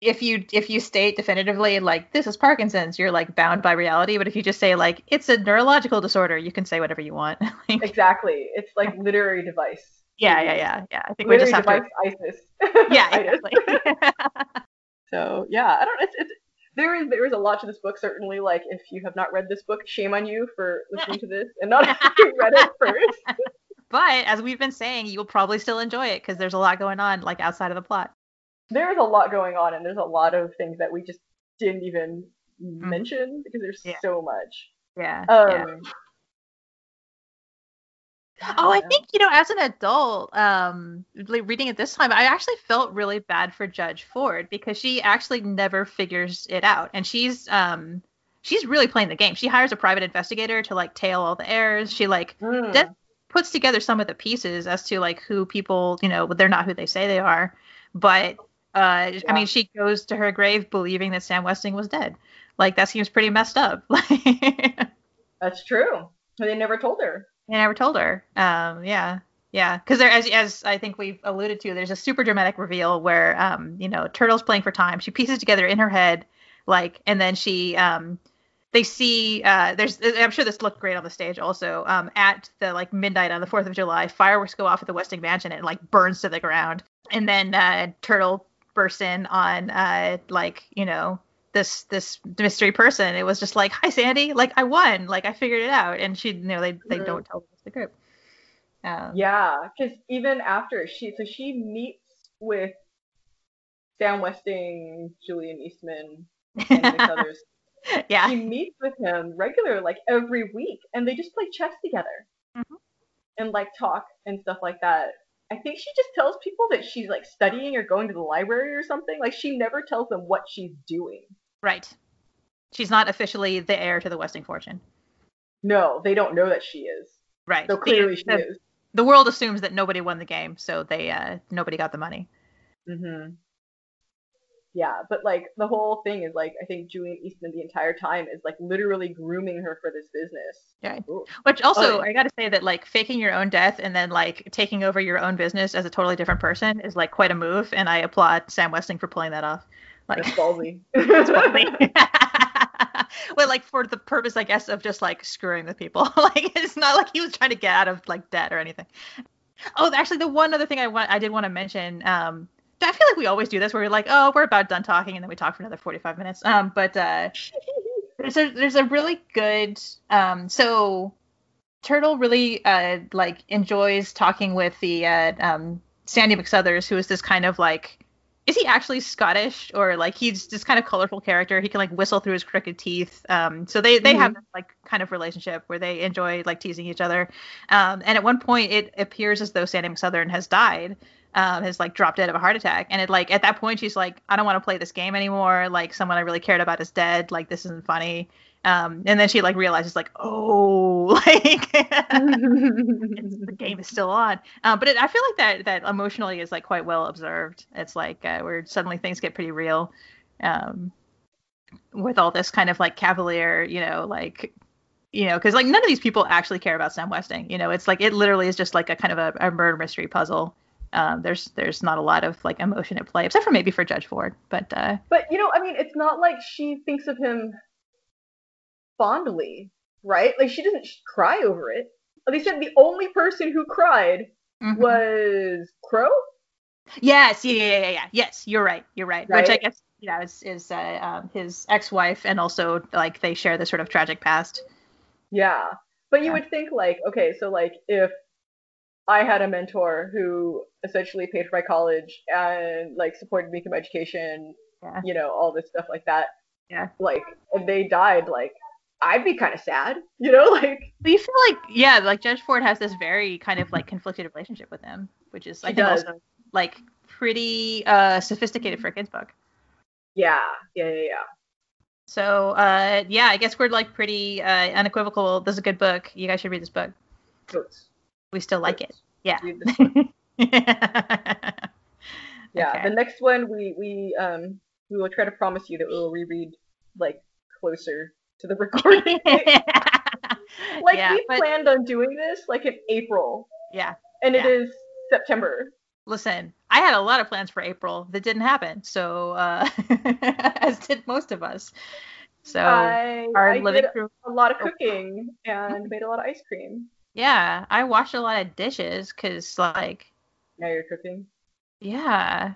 If you if you state definitively, like, this is Parkinson's, you're, like, bound by reality. But if you just say, like, it's a neurological disorder, you can say whatever you want. Like, exactly. It's, like, literary device. Yeah, yeah, yeah. yeah. I think literary we just have device to... ISIS. Yeah, exactly. So, yeah. I don't... It's, it's, there is there is a lot to this book, certainly. Like, if you have not read this book, shame on you for listening to this. And not if you read it first. But, as we've been saying, you'll probably still enjoy it because there's a lot going on, like, outside of the plot. There's a lot going on, and there's a lot of things that we just didn't even mm. mention because there's yeah. so much. Yeah. Um, yeah. Oh, I think, you know, as an adult, um, reading it this time, I actually felt really bad for Judge Ford because she actually never figures it out. And she's um, she's really playing the game. She hires a private investigator to, like, tail all the errors. She, like, mm. de- puts together some of the pieces as to, like, who people, you know, they're not who they say they are. But... Uh, yeah. I mean, she goes to her grave believing that Sam Westing was dead. Like, that seems pretty messed up. That's true. They never told her. They never told her. Um, yeah, yeah. Because there, as as I think we've alluded to, there's a super dramatic reveal where, um, you know, Turtle's playing for time. She pieces together in her head, like, and then she, um, they see. Uh, there's, I'm sure this looked great on the stage. Also, um, at the like midnight on the Fourth of July, fireworks go off at the Westing Mansion and it, like, burns to the ground. And then uh, Turtle. burst in on uh like you know this this mystery person. It was just like, hi Sandy, like I won, like I figured it out. And she, you know, they they mm-hmm. don't tell the group. Um, yeah, because even after she so she meets with Sam Westing, Julian Eastman, and others. Yeah, she meets with him regular, like every week, and they just play chess together mm-hmm. and like talk and stuff like that. I think she just tells people that she's, like, studying or going to the library or something. Like, she never tells them what she's doing. Right. She's not officially the heir to the Westing fortune. No, they don't know that she is. Right. So clearly the, she the, is. the world assumes that nobody won the game, so they uh, nobody got the money. Mm-hmm. Yeah, but like the whole thing is like I think Julian Eastman the entire time is like literally grooming her for this business. Yeah. Ooh. Which also oh, yeah. I got to say that like faking your own death and then like taking over your own business as a totally different person is like quite a move, and I applaud Sam Westing for pulling that off. Like that's ballsy. That's ballsy. Well, like for the purpose, I guess, of just like screwing with people. Like it's not like he was trying to get out of like debt or anything. Oh, actually, the one other thing I want I did want to mention. Um, I feel like we always do this where we're like, oh, we're about done talking, and then we talk for another forty-five minutes. Um, but uh, there's a there's a really good um. So Turtle really uh like enjoys talking with the uh, um Sandy McSouthers, who is this kind of like. Is he actually Scottish, or like he's this kind of colorful character? He can like whistle through his crooked teeth. Um, so they, they mm-hmm. have this like kind of relationship where they enjoy like teasing each other. Um, and at one point it appears as though Sandy McSouthers has died, um, has like dropped dead of a heart attack. And it like, at that point she's like, I don't want to play this game anymore. Like someone I really cared about is dead. Like this isn't funny. Um, and then she like realizes like, oh, like the game is still on. Um, but it, I feel like that that emotionally is like quite well observed. It's like uh, where suddenly things get pretty real um, with all this kind of like cavalier, you know, like, you know, because like none of these people actually care about Sam Westing. You know, it's like it literally is just like a kind of a, a murder mystery puzzle. Um, there's there's not a lot of like emotion at play, except for maybe for Judge Ford. But uh, but, you know, I mean, it's not like she thinks of him fondly, right? Like she doesn't cry over it. At least the only person who cried mm-hmm. was Crow. Yes, yeah, yeah, yeah, yeah. Yes, you're right. You're right. right? Which I guess you know is is uh, um, his ex-wife, and also like they share this sort of tragic past. Yeah, but you yeah. would think like, okay, so like if I had a mentor who essentially paid for my college and like supported me through my education, yeah. you know, all this stuff like that. Yeah, like if they died, like. I'd be kind of sad, you know, like. But you feel like, yeah, like Judge Ford has this very kind of like conflicted relationship with him, which is, I think, does. also like pretty uh, sophisticated for a kid's book. Yeah, yeah, yeah, yeah. So, uh, yeah, I guess we're like pretty uh, unequivocal. This is a good book. You guys should read this book. Oops. We still like Oops. it. Yeah. Yeah. Okay. The next one, we we um we will try to promise you that we will reread like closer. To the recording. Like yeah, we but... planned on doing this like in April. Yeah. And yeah. it is September. Listen, I had a lot of plans for April that didn't happen. So uh as did most of us. So I, our I living did through a lot of cooking and made a lot of ice cream. Yeah. I washed a lot of dishes because like now you're cooking. Yeah.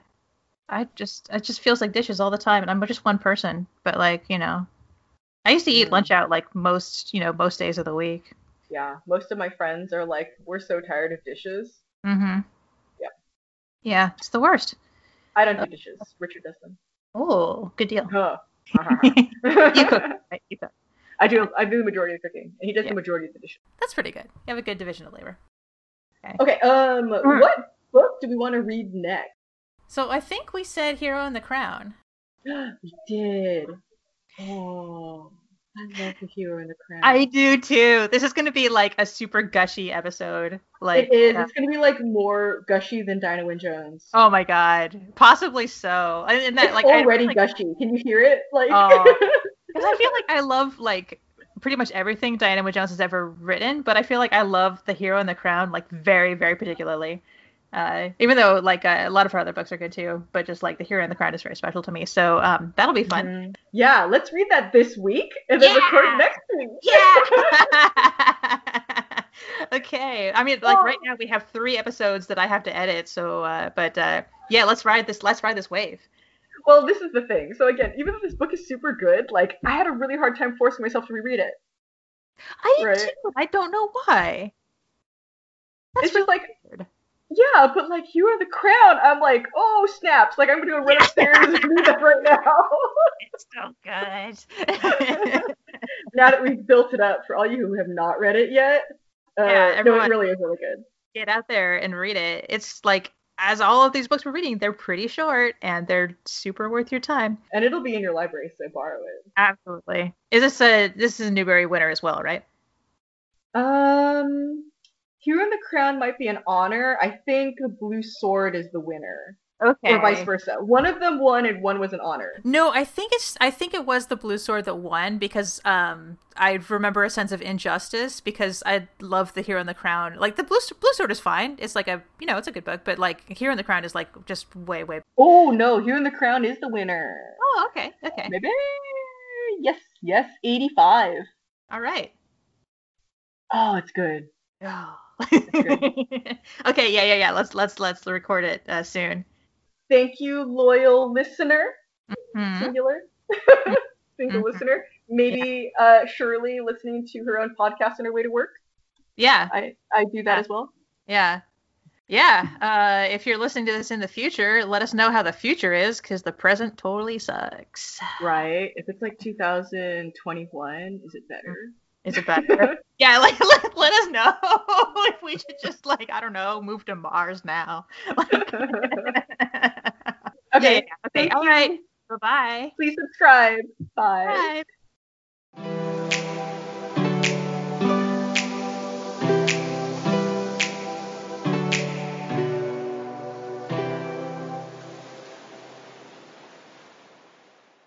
I just it just feels like dishes all the time, and I'm just one person. But like, you know. I used to eat lunch out like most, you know, most days of the week. Yeah. Most of my friends are like, we're so tired of dishes. Mm-hmm. Yeah. Yeah. It's the worst. I don't do dishes. Richard does them. Oh, good deal. Huh. You cook, right? You cook. I do. I do the majority of the cooking. And he does yeah. the majority of the dishes. That's pretty good. You have a good division of labor. Okay. Okay. Um, mm. What book do we want to read next? So I think we said Hero and the Crown. We did. Oh, I love The Hero and the Crown. I do too. This is going to be like a super gushy episode. Like it is. Yeah. It's going to be like more gushy than Dinah Wynne Jones. Oh my god, possibly so. And that it's like already I, like, gushy. Can you hear it? Like, because oh, I feel like I love like pretty much everything Dinah Wynne Jones has ever written, but I feel like I love The Hero and the Crown like very, very particularly. Uh, even though like uh, a lot of her other books are good too, but just like The Hero and the Crown is very special to me, so um, that'll be fun. Mm-hmm. Yeah, let's read that this week and then yeah! record next week. Yeah. Okay. I mean, like oh. right now we have three episodes that I have to edit, so uh, but uh, yeah, let's ride this. Let's ride this wave. Well, this is the thing. So again, even though this book is super good, like I had a really hard time forcing myself to reread it. I right? too. I don't know why. That's it's really just like. Weird. Yeah, but like you are the crown. I'm like, oh snaps! Like I'm gonna go run upstairs and do that right now. It's so good. Now that we've built it up for all you who have not read it yet, uh, yeah, everyone, no, it really is really good. Get out there and read it. It's like as all of these books we're reading, they're pretty short and they're super worth your time. And it'll be in your library, so borrow it. Absolutely. Is this a this is a Newbery winner as well, right? Um. Hero and the Crown might be an honor. I think The Blue Sword is the winner. Okay. Or vice versa. One of them won and one was an honor. No, I think it's I think it was The Blue Sword that won, because um I remember a sense of injustice, because I love The Hero and the Crown. Like, The Blue, Blue Sword is fine. It's like a, you know, it's a good book, but like Hero and the Crown is like just way, way. Oh, no. Hero and the Crown is the winner. Oh, okay. Okay. Maybe. Yes. Yes. eighty-five. All right. Oh, it's good. Oh, it's good. Okay. Yeah. Yeah. Yeah. Let's, let's, let's record it uh, soon. Thank you, loyal listener. Mm-hmm. Singular. Single mm-hmm. listener. Maybe yeah. uh, Shirley listening to her own podcast on her way to work. Yeah. I, I do that yeah. as well. Yeah. Yeah. Uh, if you're listening to this in the future, let us know how the future is, because the present totally sucks. Right. If it's like two thousand twenty-one, is it better? Is it better? Yeah. Like, let, let us know if we should just, like, I don't know, move to Mars now. Like... Okay. Yeah, okay. All right. Bye-bye. Please subscribe. Bye. Bye.